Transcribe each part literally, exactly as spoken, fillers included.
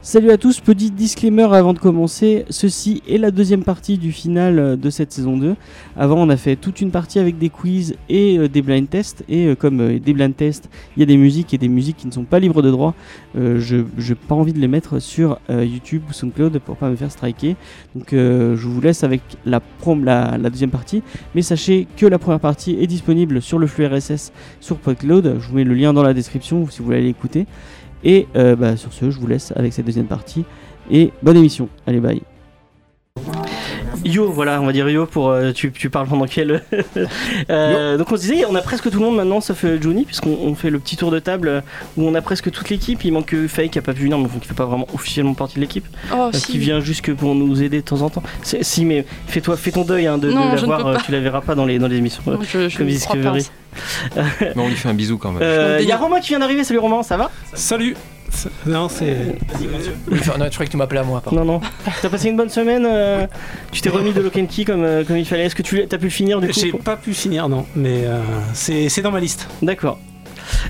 Salut à tous, petit disclaimer avant de commencer, ceci est la deuxième partie du final de cette saison deux. Avant on a fait toute une partie avec des quiz et euh, des blind tests, et euh, comme euh, des blind tests, il y a des musiques et des musiques qui ne sont pas libres de droit, euh, je n'ai pas envie de les mettre sur euh, YouTube ou SoundCloud pour pas me faire striker, donc euh, je vous laisse avec la, prom- la, la deuxième partie, mais sachez que la première partie est disponible sur le flux R S S sur PodCloud, je vous mets le lien dans la description si vous voulez aller écouter. Et euh, bah, sur ce, je vous laisse avec cette deuxième partie et bonne émission. Allez, bye. Yo, voilà, on va dire yo pour euh, tu, tu parles pendant quel. euh, donc on se disait, on a presque tout le monde maintenant sauf Johnny, puisqu'on on fait le petit tour de table où on a presque toute l'équipe. Il manque que Faye qui a pas pu venir, donc qui fait pas vraiment officiellement partie de l'équipe, oh, si. Qui vient juste que pour nous aider de temps en temps. C'est, si, mais fais-toi, fais ton deuil hein, de, non, de la voir, euh, tu la verras pas dans les dans les émissions. Non, je, je comme Discovery. Bon, on lui fait un bisou quand même. Il euh, y a Romain qui vient d'arriver. Salut Romain, ça va ? Salut. C'est... Non, c'est. Vas-y, non, je croyais que tu m'appelais à moi. Pardon. Non, non. T'as passé une bonne semaine. Euh, oui. Tu t'es remis de Lock and Key comme, euh, comme il fallait. Est-ce que tu as pu le finir du coup ? J'ai pas pu finir, non. Mais euh, c'est, c'est dans ma liste. D'accord.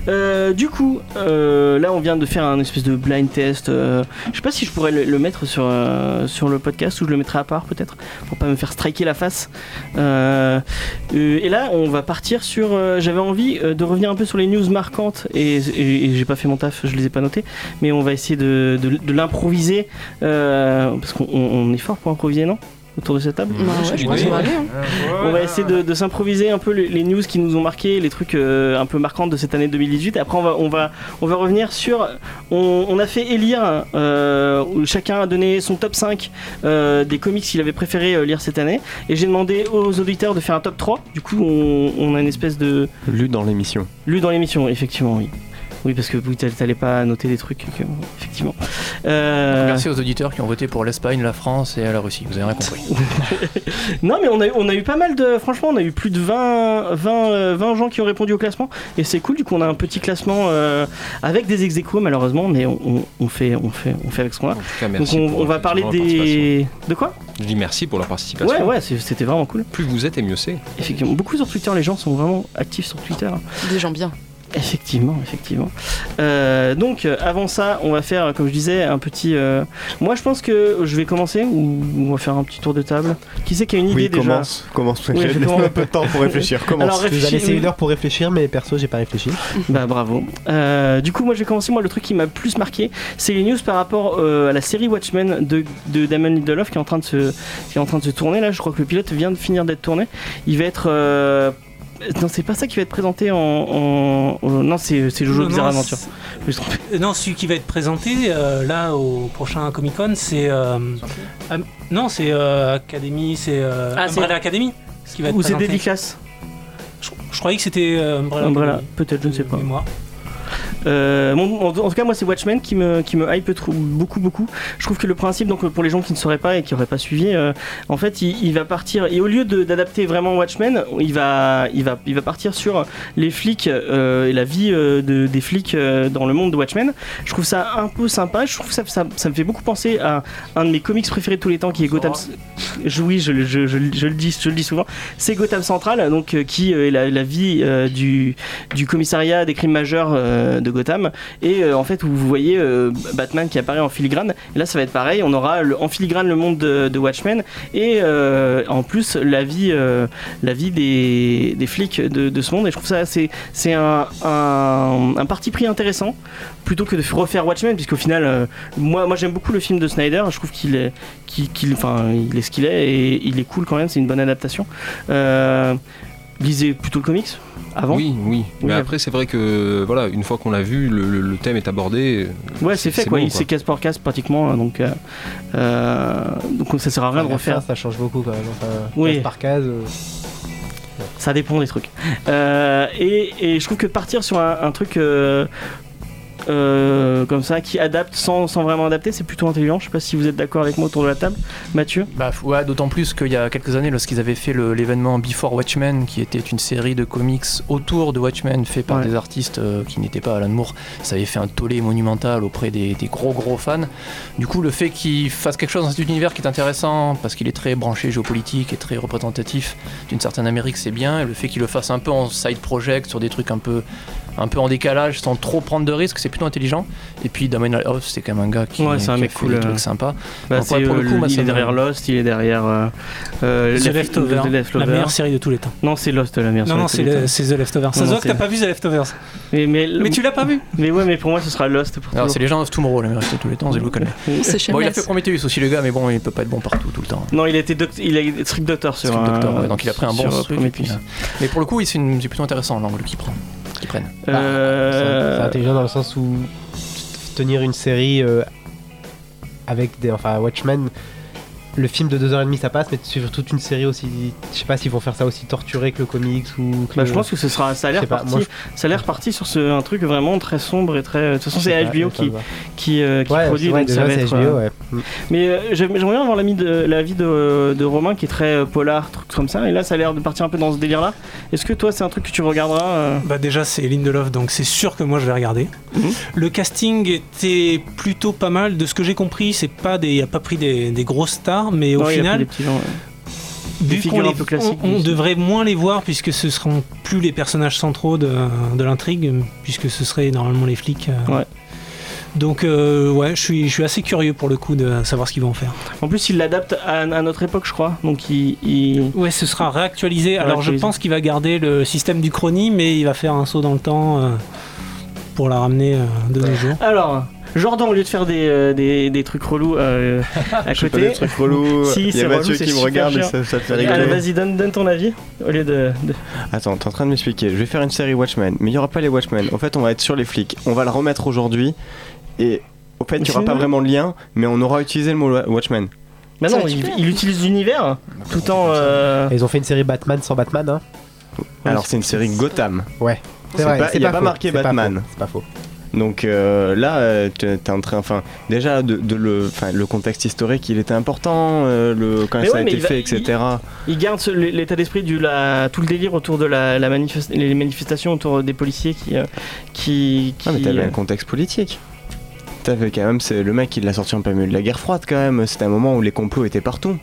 Euh, du coup, euh, là on vient de faire un espèce de blind test. Euh, je sais pas si je pourrais le, le mettre sur, euh, sur le podcast ou je le mettrai à part peut-être pour pas me faire striker la face. Euh, et là on va partir sur. Euh, j'avais envie de revenir un peu sur les news marquantes et, et, et j'ai pas fait mon taf, je les ai pas notées, mais on va essayer de, de, de l'improviser euh, parce qu'on on est fort pour improviser, non ? Autour de cette table, bah ouais, je pense qu'on va aller, hein. On va essayer de, de s'improviser un peu les, les news qui nous ont marqué, les trucs euh, un peu marquants de cette année deux mille dix-huit. Et après on va on va on va revenir sur on, on a fait élire euh, chacun a donné son top cinq euh, des comics qu'il avait préféré euh, lire cette année. Et j'ai demandé aux auditeurs de faire un top trois. Du coup on, on a une espèce de lu dans l'émission. Lu dans l'émission, effectivement, oui. Oui, parce que vous t'allais pas noter des trucs, que, effectivement. Euh... Merci aux auditeurs qui ont voté pour l'Espagne, la France et la Russie, vous avez rien compris. Non, mais on a, on a eu pas mal de... Franchement, on a eu plus de vingt, vingt, vingt gens qui ont répondu au classement, et c'est cool, du coup on a un petit classement euh, avec des ex-aequo malheureusement, mais on, on, on, fait, on, fait, on fait avec ce qu'on a. En tout cas, merci. Donc on, pour on va parler des... De quoi ? Je dis merci pour leur participation. Ouais, ouais, c'était vraiment cool. Plus vous êtes et mieux c'est. Effectivement, beaucoup sur Twitter, les gens sont vraiment actifs sur Twitter. Des gens bien. Effectivement, effectivement. Euh, donc, euh, avant ça, on va faire, comme je disais, un petit. Euh... Moi, je pense que je vais commencer ou on va faire un petit tour de table. Qui c'est qui a une idée oui, déjà Commence, commence. Oui, j'ai un peu de temps pour réfléchir. Commence. Alors, réfléchis, tu as laissé oui. une heure pour réfléchir, mais perso, j'ai pas réfléchi. Bah, bravo. Euh, du coup, moi, je vais commencer. Moi, le truc qui m'a plus marqué, c'est les news par rapport euh, à la série Watchmen de, de Damon Lindelof qui est en train de se, qui est en train de se tourner là. Je crois que le pilote vient de finir d'être tourné. Il va être. Euh, Non, c'est pas ça qui va être présenté en. en, en non, c'est, c'est Jojo Bizarre Adventure. Non, celui qui va être présenté euh, là au prochain Comic Con, c'est. Euh, ah, non, c'est euh, Academy, c'est. Euh, ah, Umbrella c'est... Academy ce qui va être Ou présenté. C'est Dédicace je, je croyais que c'était euh, Umbrella. Umbrella, peut-être, je ne sais pas. Mémoire. Euh, bon, en, en tout cas moi c'est Watchmen qui me, qui me hype trou- beaucoup beaucoup. Je trouve que le principe, donc pour les gens qui ne sauraient pas et qui n'auraient pas suivi, euh, en fait il, il va partir et au lieu de, d'adapter vraiment Watchmen, il va, il, va, il va partir sur les flics euh, et la vie euh, de, des flics euh, dans le monde de Watchmen. Je trouve ça un peu sympa, je trouve ça, ça, ça me fait beaucoup penser à un de mes comics préférés de tous les temps qui est Gotham je, oui je, je, je, je, je, le dis, je le dis souvent, c'est Gotham Central, donc euh, qui euh, est la, la vie euh, du, du commissariat des crimes majeurs euh, de Gotham et euh, en fait où vous voyez euh, Batman qui apparaît en filigrane et là ça va être pareil, on aura le, en filigrane le monde de, de Watchmen et euh, en plus la vie euh, la vie des, des flics de, de ce monde et je trouve ça c'est, c'est un, un, un parti pris intéressant plutôt que de refaire Watchmen puisqu'au final euh, moi, moi j'aime beaucoup le film de Snyder, je trouve qu'il est, qu'il, qu'il, enfin, il est ce qu'il est et il est cool quand même, c'est une bonne adaptation. euh, lisez plutôt le comics avant. Oui, oui, oui. Mais après, c'est vrai que voilà, une fois qu'on l'a vu, le, le, le thème est abordé. Ouais, c'est, c'est fait c'est quoi. Bon, il s'est casse par casse pratiquement, donc euh, euh, donc ça sert à rien de refaire. Ça change beaucoup quand même. Enfin, oui. Case par case. Euh... Ça dépend des trucs. Euh, et, et je trouve que partir sur un, un truc. Euh, euh, comme ça, qui adaptent sans, sans vraiment adapter, c'est plutôt intelligent. Je sais pas si vous êtes d'accord avec moi autour de la table, Mathieu. Bah ouais, d'autant plus qu'il y a quelques années, lorsqu'ils avaient fait le, l'événement Before Watchmen, qui était une série de comics autour de Watchmen fait par ouais. des artistes euh, qui n'étaient pas Alan Moore, ça avait fait un tollé monumental auprès des, des gros gros fans. Du coup, le fait qu'ils fassent quelque chose dans cet univers qui est intéressant, parce qu'il est très branché géopolitique et très représentatif d'une certaine Amérique, c'est bien. Et le fait qu'ils le fassent un peu en side project, sur des trucs un peu, un peu en décalage, sans trop prendre de risques, c'est plutôt intelligent. Et puis Damon Lindelof, c'est quand même un gars qui, ouais, c'est un qui mec a fait cool, des trucs sympas. Bah, c'est, ouais, pour le coup, le, bah, il est derrière Lost, il est derrière euh, euh, The, The Leftovers, Leftover. La meilleure série de tous les temps. Non, c'est Lost la meilleure non, série. Non, non, c'est, le, c'est The Leftovers. Ça se voit que t'as pas vu The Leftovers. Mais, mais, mais tu l'as pas vu. Mais ouais, mais pour moi, ce sera Lost. Pour Alors, c'est les gens of Tomorrow, la meilleure série de tous les temps, je le connais. Bon, il a fait Prometheus aussi, le gars, mais bon, il peut pas être bon partout tout le temps. Non, il était Strict Doctor sur Prometheus. Donc il a pris un bon Prometheus. Mais pour le coup, c'est plutôt intéressant l'angle qu'il prend. Qui prennent. Euh... C'est intelligent dans le sens où tenir une série euh, avec des, enfin Watchmen, le film de deux heures trente ça passe, mais de suivre toute une série aussi, je sais pas s'ils vont faire ça aussi torturé que le comics ou que bah, le... je pense que ce sera, ça a l'air parti, moi, je... ça a l'air parti sur ce, un truc vraiment très sombre et très, de toute façon c'est H B O qui, qui, euh, qui ouais, produit vrai, donc ça va être H B O, euh... ouais. Mais euh, j'aimerais bien avoir l'avis de, l'avis de, de Romain qui est très euh, polar, truc comme ça, et là ça a l'air de partir un peu dans ce délire là. Est-ce que toi c'est un truc que tu regarderas euh... Bah déjà c'est Lindelof, donc c'est sûr que moi je vais regarder. Mm-hmm. Le casting était plutôt pas mal, de ce que j'ai compris, c'est pas des, il a pas pris des, des grosses stars, mais au non, final, gens, ouais. vu qu'on les, on, on devrait moins les voir puisque ce seront plus les personnages centraux de, de l'intrigue, puisque ce seraient normalement les flics. Ouais. Donc euh, ouais, je suis, je suis assez curieux pour le coup de savoir ce qu'ils vont en faire. En plus, ils l'adaptent à, à notre époque, je crois. Donc il, il... ouais, ce sera réactualisé. Alors réactualisé. Je pense qu'il va garder le système du chrony, mais il va faire un saut dans le temps euh, pour la ramener euh, de nos jours. Alors. Jordan, au lieu de faire des, euh, des, des trucs relous euh, à je côté, trucs relous. Si, il y a Mathieu relou, qui me regarde et ça, ça te fait rigoler. Alors, vas-y, donne, donne ton avis au lieu de, de. Attends, t'es en train de m'expliquer. Je vais faire une série Watchmen, mais il n'y aura pas les Watchmen. En fait, on va être sur les flics. On va le remettre aujourd'hui et au fait, il n'y aura pas vraiment de lien, mais on aura utilisé le mot Watchmen. Bah non, il, il utilise l'univers tout en. Euh... Ils ont fait une série Batman sans Batman. Hein. Alors, c'est une série Gotham. Ouais. C'est vrai. Il n'y a pas marqué Batman. C'est pas faux. Donc euh, là, euh, t'es en train, enfin, déjà de, de le, le contexte historique, il était important, euh, le, quand mais ça ouais, a été fait, va, et cetera. Il, il garde ce, l'état d'esprit du, la, tout le délire autour de la, la manifest, les manifestations autour des policiers qui, euh, qui, qui. Ah mais t'avais euh... un contexte politique. T'avais quand même, c'est le mec qui l'a sorti en plein milieu de la guerre froide quand même. C'était un moment où les complots étaient partout.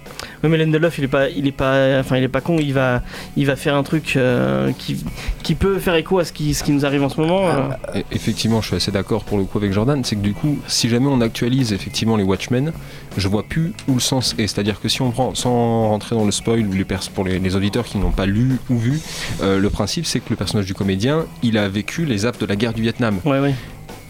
Oui mais Lindelof, il est pas, il est pas, enfin il est pas con. Il va, il va faire un truc euh, qui, qui peut faire écho à ce qui, ce qui nous arrive en ce moment. Euh. Effectivement, je suis assez d'accord pour le coup avec Jordan. C'est que du coup, si jamais on actualise effectivement les Watchmen, je vois plus où le sens est. C'est-à-dire que si on prend, sans rentrer dans le spoil, les pers- pour les, les auditeurs qui n'ont pas lu ou vu, euh, le principe c'est que le personnage du comédien, il a vécu les affres de la guerre du Vietnam. Ouais ouais.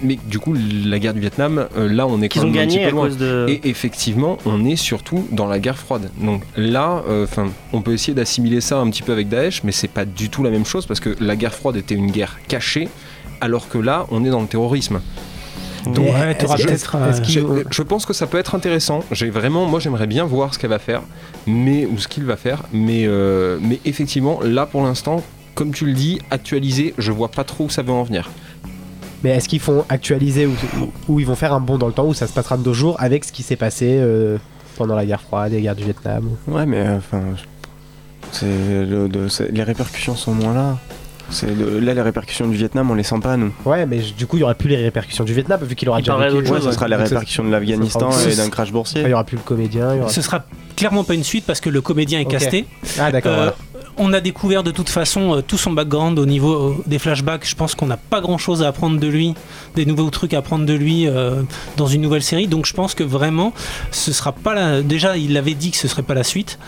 Mais du coup, la guerre du Vietnam, euh, là, on est quand même un petit peu loin. De... Et effectivement, on est surtout dans la guerre froide. Donc là, euh, on peut essayer d'assimiler ça un petit peu avec Daesh, mais c'est pas du tout la même chose parce que la guerre froide était une guerre cachée, alors que là, on est dans le terrorisme. Donc, ouais, je, je, je pense que ça peut être intéressant. J'ai vraiment, moi, j'aimerais bien voir ce qu'elle va faire, mais ou ce qu'il va faire, mais euh, mais effectivement, là, pour l'instant, comme tu le dis, actualisé, je vois pas trop où ça veut en venir. Mais est-ce qu'ils font actualiser ou, ou ils vont faire un bond dans le temps où ça se passera de nos jours avec ce qui s'est passé euh, pendant la guerre froide, la guerre du Vietnam ou... Ouais, mais enfin, euh, les répercussions sont moins là. C'est le, là, les répercussions du Vietnam, on les sent pas, nous. Ouais, mais du coup, il y aura plus les répercussions du Vietnam vu qu'il aura il déjà vécu. Ouais, ouais, ce sera les répercussions de l'Afghanistan et d'un crash boursier. Il y aura plus le comédien. Il y aura... Ce sera clairement pas une suite parce que le comédien est okay. casté. Ah d'accord. Euh, voilà. On a découvert de toute façon euh, tout son background au niveau euh, des flashbacks. Je pense qu'on n'a pas grand-chose à apprendre de lui, des nouveaux trucs à apprendre de lui euh, dans une nouvelle série. Donc je pense que vraiment, ce sera pas la... déjà il l'avait dit que ce serait pas la suite.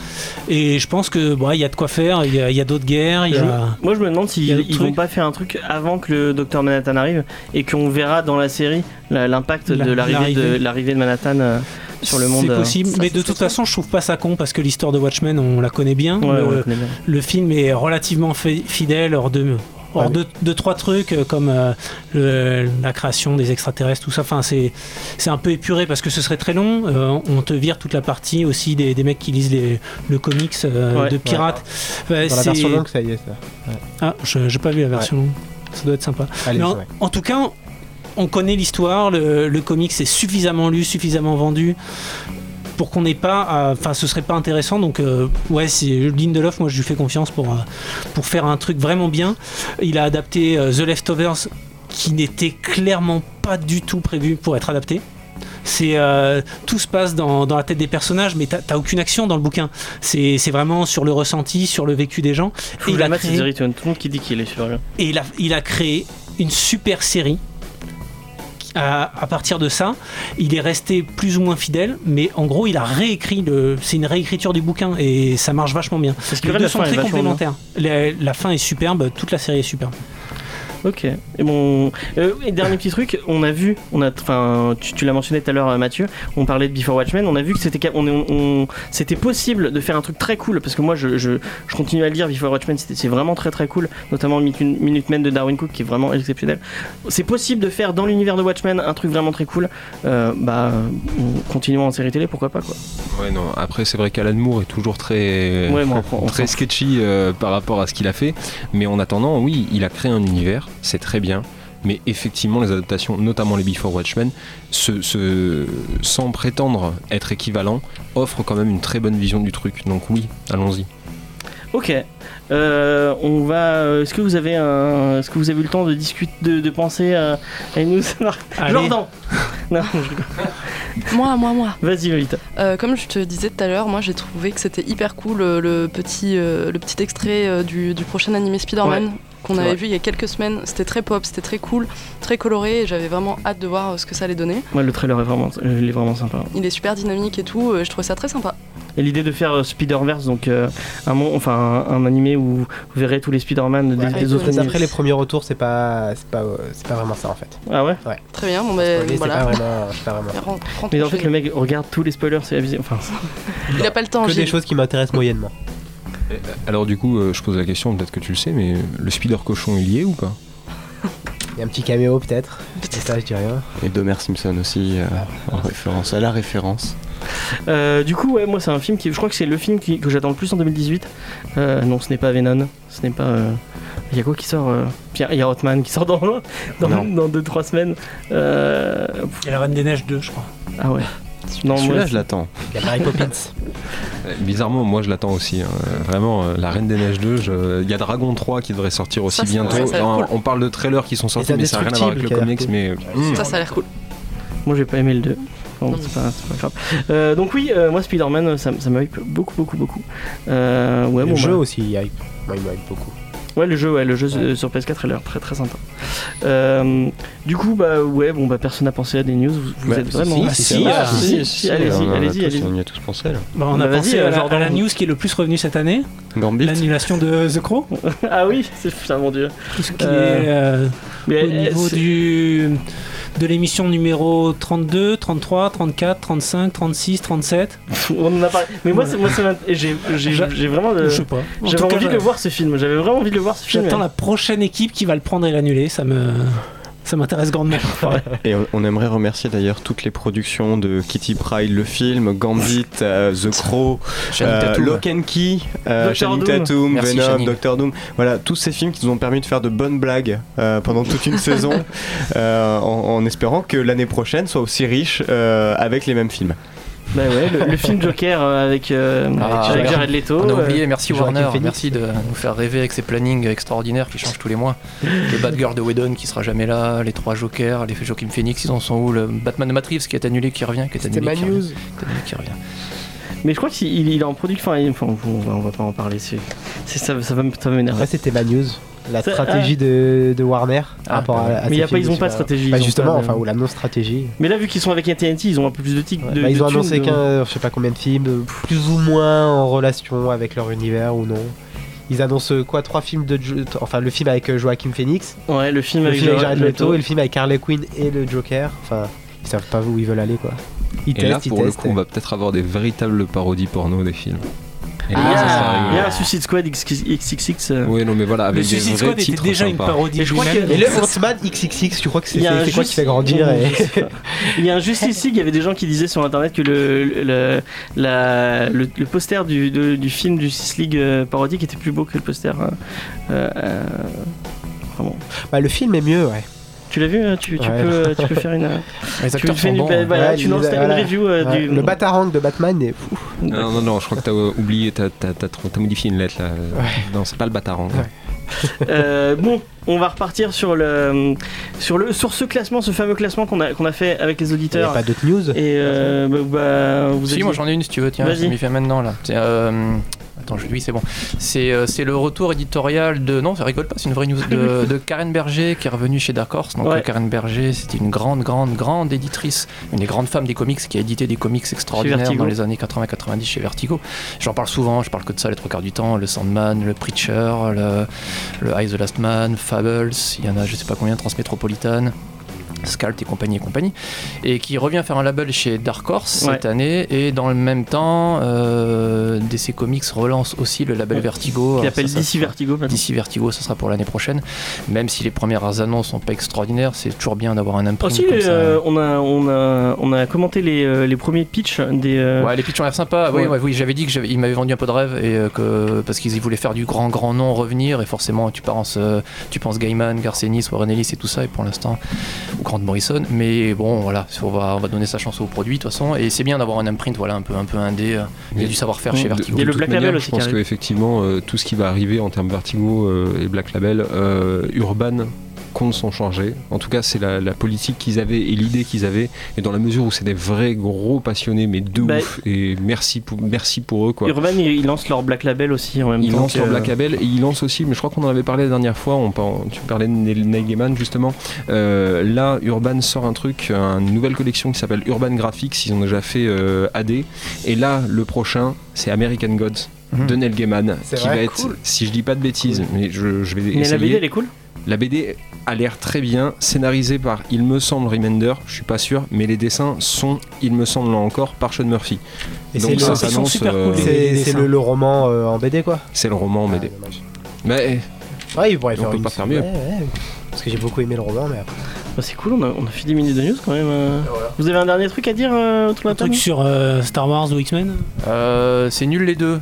Et je pense que bah, y a de quoi faire. Il y, y a d'autres guerres. Y a... je... Moi je me demande s'ils si vont pas faire un truc avant que le Docteur Manhattan arrive et qu'on verra dans la série la, l'impact la, de l'arrivée, l'arrivée. De, l'arrivée de Manhattan. Euh... Sur le monde, c'est possible, euh, mais de toute façon, je trouve pas ça con parce que l'histoire de Watchmen, on la connaît bien. Ouais, le, ouais, connaît bien. Le film est relativement fi- fidèle hors de hors ah, de, oui. de, de trois trucs comme euh, le, la création des extraterrestres, tout ça. Enfin, c'est c'est un peu épuré parce que ce serait très long. Euh, on te vire toute la partie aussi des, des mecs qui lisent les, le comics euh, ouais, de pirates. Ouais. Enfin, Dans c'est... la version longue, ça y est. Ça. Ouais. Ah, je j'ai pas vu la version ouais. longue. Ça doit être sympa. Allez, mais en, en tout cas. on connaît l'histoire, le, le comics est suffisamment lu, suffisamment vendu pour qu'on n'ait pas, enfin ce serait pas intéressant, donc euh, ouais, c'est Lindelof, moi je lui fais confiance pour, euh, pour faire un truc vraiment bien. Il a adapté euh, The Leftovers, qui n'était clairement pas du tout prévu pour être adapté. C'est euh, tout se passe dans, dans la tête des personnages, mais t'as, t'as aucune action dans le bouquin. C'est, c'est vraiment sur le ressenti, sur le vécu des gens. Et il, a créé... série, tout le monde qui dit qu'il est sur le... Et il a, il a créé une super série. À, à partir de ça, il est resté plus ou moins fidèle, mais en gros, il a réécrit le. C'est une réécriture du bouquin et ça marche vachement bien. Parce que les deux sont très complémentaires. La, la fin est superbe, toute la série est superbe. Ok. Et bon, euh, et dernier petit truc, on a vu, on a, enfin, tu, tu l'as mentionné tout à l'heure, Mathieu. On parlait de Before Watchmen. On a vu que c'était, on, on, on, c'était possible de faire un truc très cool, parce que moi, je, je, je continue à lire Before Watchmen. C'est vraiment très très cool, notamment Minutemen de Darwin Cook, qui est vraiment exceptionnel. C'est possible de faire dans l'univers de Watchmen un truc vraiment très cool. Euh, bah, continuons en série télé, pourquoi pas quoi. Ouais non. Après, c'est vrai qu'Alan Moore est toujours très, ouais, bon, on, on très sketchy euh, par rapport à ce qu'il a fait. Mais en attendant, oui, il a créé un univers. C'est très bien, mais effectivement les adaptations, notamment les Before Watchmen, se, se, sans prétendre être équivalents, offrent quand même une très bonne vision du truc. Donc oui, allons-y. Ok, euh, on va. Est-ce que vous avez un, est-ce que vous avez eu le temps de discuter, de, de penser à, à une news Jordan. Non, je... Moi, moi, moi. Vas-y, Lolita. Euh, comme je te disais tout à l'heure, moi j'ai trouvé que c'était hyper cool le petit, euh, le petit extrait euh, du, du prochain animé Spider-Man. Ouais. Qu'on avait vu il y a quelques semaines, c'était très pop, c'était très cool, très coloré, et j'avais vraiment hâte de voir ce que ça allait donner. Ouais, le trailer est vraiment, il est vraiment sympa. Il est super dynamique et tout, et je trouvais ça très sympa. Et l'idée de faire Spider-Verse, donc euh, un, enfin, un, un animé où vous verrez tous les Spider-Man des, ouais, des autres animés. Après les premiers retours, c'est pas, c'est pas, c'est pas vraiment ça en fait. Ah ouais. Ouais. Très bien, bon ben bah, voilà. C'est pas vraiment, c'est pas vraiment. Mais en fait, le mec regarde tous les spoilers, c'est abusé. Enfin, il a pas le temps. Que j'ai... des choses qui m'intéressent moyennement. Alors du coup, euh, je pose la question, peut-être que tu le sais, mais le Spider Cochon, il y est ou pas? Il y a un petit caméo peut-être, peut-être. Ça, je dis rien. Et Homer Simpson aussi, euh, ah, en référence à la référence. Euh, du coup, ouais, moi c'est un film qui, je crois que c'est le film qui, que j'attends le plus en deux mille dix-huit. Euh, non, ce n'est pas Venom, ce n'est pas. Euh... Il y a quoi qui sort euh... Pierre, il y a Hotman qui sort dans dans deux trois semaines. Euh... Il y a la Reine des Neiges deux, je crois. Ah ouais. Non, celui-là, moi, je l'attends. Il y a Mary Poppins. Bizarrement, moi, je l'attends aussi. Hein. Vraiment, euh, la Reine des Neiges deux, je... il y a Dragon trois qui devrait sortir aussi ça, bientôt. Ça, ça non, cool. On parle de trailers qui sont sortis, mais ça n'a rien à voir avec le comics. Cool. Mais... Mmh. Ça, ça a l'air cool. Moi, j'ai pas aimé le deux. Bon, c'est pas, c'est pas grave. Euh, donc oui, euh, moi, Spider-Man, ça, ça me hype beaucoup, beaucoup, beaucoup. Euh, ouais, le bon, jeu bah... aussi, il hype. Ouais, il hype beaucoup. Ouais, le jeu, ouais, le jeu ouais. Sur P S quatre a l'air très très sympa. Euh, du coup, bah ouais, bon bah personne n'a pensé à des news. Vous, vous bah, êtes vraiment. Si, si, ah, si, si, si, si, allez-y, on allez-y, allez-y. On y a tous pensé. Là. Bah, on bah, a pensé à, genre, à la news qui est le plus revenue cette année. Gambit. L'annulation de The Crow. Ah oui, c'est putain mon dieu. Tout ce qui euh, est euh, au niveau c'est... du de l'émission numéro trente-deux, trente-trois, trente-quatre, trente-cinq, trente-six, trente-sept. On en a parlé. Mais moi, voilà. c'est, moi c'est, j'ai, j'ai, j'ai vraiment. De, je sais pas. J'avais envie cas, de voir ce film. J'avais vraiment envie de le voir. J'attends la prochaine équipe qui va le prendre et l'annuler, ça me ça m'intéresse grandement. Et on aimerait remercier d'ailleurs toutes les productions de Kitty Pryde, le film, Gambit, euh, The Crow, euh, Lock and Key, euh, Channing Tatum, Merci Venom, Doctor Doom. Voilà, tous ces films qui nous ont permis de faire de bonnes blagues euh, pendant toute une saison, euh, en, en espérant que l'année prochaine soit aussi riche euh, avec les mêmes films. Bah ouais, le, le film Joker avec, euh, ah, avec Jared Leto. On a oublié, merci euh, Warner, merci de nous faire rêver avec ses plannings extraordinaires qui changent tous les mois. Les Bad Girl de Whedon qui sera jamais là, les trois Jokers, les Joaquin Phoenix, ils en sont où? Le Batman de Matt Reeves qui est annulé, qui revient, qui est annulé, qui revient, qui revient. Mais je crois qu'il il est en produit, enfin, il, enfin on va pas en parler, c'est, c'est, ça, ça va m'énerver. Ouais, c'était Bad News. La stratégie ah. de, de Warner ah, rapport à, à mais y a pas, ils n'ont pas de stratégie. Bah justement, pas, enfin, ou la non-stratégie. Mais là, vu qu'ils sont avec A T and T, ils ont un peu plus de tics. Ouais, de, bah, ils de ont annoncé qu'un, de... je sais pas combien de films, plus ou moins en relation avec leur univers ou non. Ils annoncent quoi? Trois films de. Jo- enfin, le film avec Joaquin Phoenix. Ouais, le film, le avec, film avec Jared Leto et le film avec Harley Quinn et le Joker. Enfin, ils savent pas où ils veulent aller quoi. Ils et testent, là, pour ils le testent. Coup, on va peut-être avoir des véritables parodies porno des films. Il y a un Suicide Squad triple X. Euh... Oui, non, mais voilà, avec le Suicide des Squad était déjà sympa. Une parodie. Et, je crois qu'il y a... et le Watchmen triple X, tu crois que c'est, c'est juste... quoi qui fait grandir et... Il y a un Justice League, il y avait des gens qui disaient sur internet que le, le, la, le, le poster du, de, du film Justice League parodique était plus beau que le poster. Euh, euh... Enfin bon. Bah, le film est mieux, ouais. Tu l'as vu, tu, tu, ouais. peux, tu peux faire une. Les acteurs tu fais une, bah, voilà, ouais, tu lances voilà, une review voilà, euh, du. Le Batarang de Batman est fou. Non, non, non, je crois que t'as oublié, t'as, t'as, t'as, t'as modifié une lettre là. Ouais. Non, c'est pas le Batarang. Ouais. euh, bon, on va repartir sur le, sur le, sur ce classement, ce fameux classement qu'on a, qu'on a fait avec les auditeurs. Il n'y a pas d'autres news. Et euh, bah, vous si, avez... moi j'en ai une si tu veux, tiens, vas-y. Je m'y fais maintenant là. C'est, euh... Attends, je lui dis, c'est bon. C'est, euh, c'est le retour éditorial de. Non, ça rigole pas, c'est une vraie news de, de Karen Berger qui est revenue chez Dark Horse. Donc, ouais. Karen Berger, c'était une grande, grande, grande éditrice, une des grandes femmes des comics qui a édité des comics extraordinaires dans les années quatre-vingts quatre-vingt-dix chez Vertigo. J'en parle souvent, je parle que de ça les trois quarts du temps. Le Sandman, le Preacher, le, le Eye the Last Man, Fables, il y en a je sais pas combien, Transmétropolitane. Scalt et compagnie et compagnie, et qui revient faire un label chez Dark Horse ouais. cette année, et dans le même temps euh, D C Comics relance aussi le label ouais. Vertigo qui appelle D C Vertigo maintenant. D C Vertigo, ça sera pour l'année prochaine, même si les premières annonces sont pas extraordinaires, c'est toujours bien d'avoir un imprint aussi, comme ça. Euh, on, a, on, a, on a commenté les, les premiers pitchs des, euh... ouais les pitchs ont l'air sympas ouais. oui, ouais, oui j'avais dit qu'ils m'avaient vendu un peu de rêve et, euh, que, parce qu'ils voulaient faire du grand grand nom revenir, et forcément tu penses, euh, tu penses Gaiman, Garcenis, Warren Ellis et tout ça, et pour l'instant Grant Morrison, mais bon voilà, on va, on va donner sa chance au produit de toute façon, et c'est bien d'avoir un imprint voilà un peu un peu indé, il y a du savoir-faire chez Vertigo. Et le Black Label aussi. Je pense que effectivement euh, tout ce qui va arriver en termes Vertigo euh, et Black Label, euh, Urban compte s'en changer. En tout cas, c'est la, la politique qu'ils avaient et l'idée qu'ils avaient, et dans la mesure où c'est des vrais gros passionnés, mais de bah, ouf. Et merci pour merci pour eux quoi. Urban ils lancent leur Black Label aussi en même ils temps. Ils lancent leur euh... Black Label et ils lancent aussi. Mais je crois qu'on en avait parlé la dernière fois. On tu parlais de Neil Gaiman justement. Euh, là, Urban sort un truc, une nouvelle collection qui s'appelle Urban Graphics. Ils ont déjà fait euh, A D. Et là, le prochain, c'est American Gods mmh. de Neil Gaiman, c'est qui vrai, va être, cool. si je dis pas de bêtises, cool. mais je, je vais mais essayer. Mais la B D elle est cool. La B D a l'air très bien, scénarisée par, il me semble, Remender, je suis pas sûr, mais les dessins sont, il me semble là encore, par Sean Murphy. Et donc c'est ça s'annonce. Euh, cool, c'est c'est le, le roman euh, en B D quoi. C'est le roman en B D. Ah, mais ouais, il pourrait faire on peut pas faire mieux. Ouais, ouais. Parce que j'ai beaucoup aimé le roman, mais après. Bah, c'est cool, on a, on a fait des minutes de news quand même. Euh... Voilà. Vous avez un dernier truc à dire euh, autour de la table ? Un truc sur euh, Star Wars ou X-Men ? Euh, c'est nul les deux.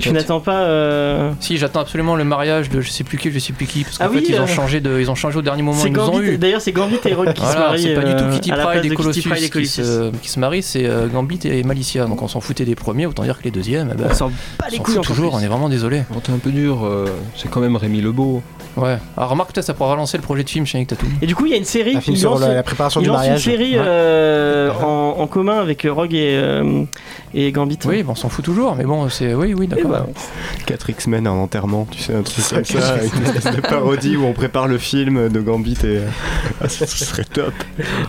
Tu n'attends pas euh... Si, j'attends absolument le mariage de je sais plus qui, je sais plus qui, parce qu'en ah fait oui, ils, euh... ont changé de, ils ont changé au dernier moment. C'est ils Gambit, nous ont eu. D'ailleurs, c'est Gambit et Rogue qui voilà, se marient. C'est pas du tout Kitty Pryde et Colossus qui, qui, se, qui se marient, c'est euh, Gambit et Malicia. Donc on s'en foutait des premiers, autant dire que les deuxièmes. Eh ben, on s'en bat les couilles toujours, on est vraiment désolé. On est un peu dur, euh, c'est quand même Rémi Lebeau. Ouais, alors remarque, peut-être ça pourra relancer le projet de film chez Nick Tatou. Et du coup, il y a une série. Ils sur la, la préparation du mariage. Une série en commun avec Rogue et Gambit. Oui, on s'en fout toujours, mais bon, c'est. Oui, oui, d'accord. Bah, quatre X-Men à un enterrement, tu sais, un truc comme ça, avec une espèce de parodie où on prépare le film de Gambit et ah, ce serait top.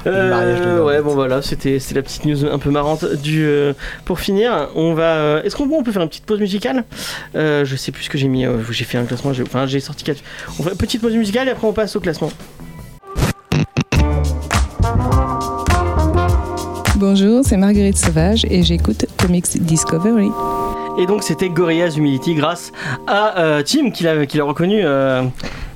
Euh, ouais, bon voilà, c'était, c'était la petite news un peu marrante du. Euh, pour finir, on va. Euh, est-ce qu'on on peut faire une petite pause musicale euh, Je sais plus ce que j'ai mis. Euh, j'ai fait un classement. J'ai, enfin, j'ai sorti quatre. On fait une petite pause musicale et après on passe au classement. Bonjour, c'est Marguerite Sauvage et j'écoute Comics Discovery. Et donc c'était Gorillaz Humility grâce à euh, Tim qui l'a, qui l'a reconnu. Euh,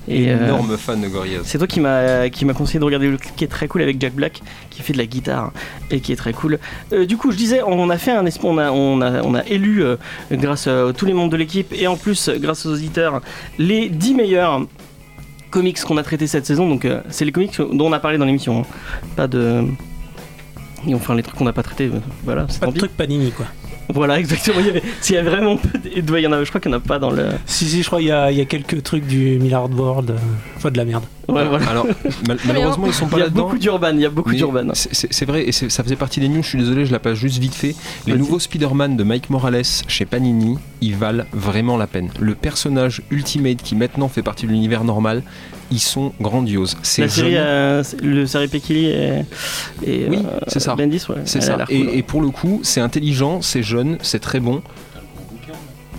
et, euh, énorme fan de Gorillaz. C'est toi qui m'a, qui m'a conseillé de regarder le clip qui est très cool avec Jack Black qui fait de la guitare et qui est très cool. Euh, du coup je disais on a fait un esp- on, a, on, a, on a élu euh, grâce à tous les membres de l'équipe et en plus grâce aux auditeurs les dix meilleurs comics qu'on a traités cette saison. Donc euh, c'est les comics dont on a parlé dans l'émission. Hein. Pas de... Et enfin les trucs qu'on n'a pas traités. Voilà, c'est pas de trucs Panini quoi. Voilà, exactement. Il y avait, il y a vraiment peu de, il y en a, je crois qu'il n'y en a pas dans le. Si, si, je crois qu'il y a, il y a quelques trucs du Millard World. Enfin, de la merde. Ouais, voilà. Alors, mal, malheureusement, ils sont pas là-dedans. Il y a beaucoup d'Urban, il y a beaucoup d'Urban. C'est, c'est vrai, et c'est, ça faisait partie des news, je suis désolé, je la passe juste vite fait. Les Vas-y. Nouveaux Spider-Man de Mike Morales chez Panini, ils valent vraiment la peine. Le personnage Ultimate qui maintenant fait partie de l'univers normal. Ils sont grandioses. C'est la série, euh, le série Pekili et, et oui, euh, c'est ça. Bendis, ouais. C'est ça. Et, cool. Et pour le coup, c'est intelligent, c'est jeune, c'est très bon.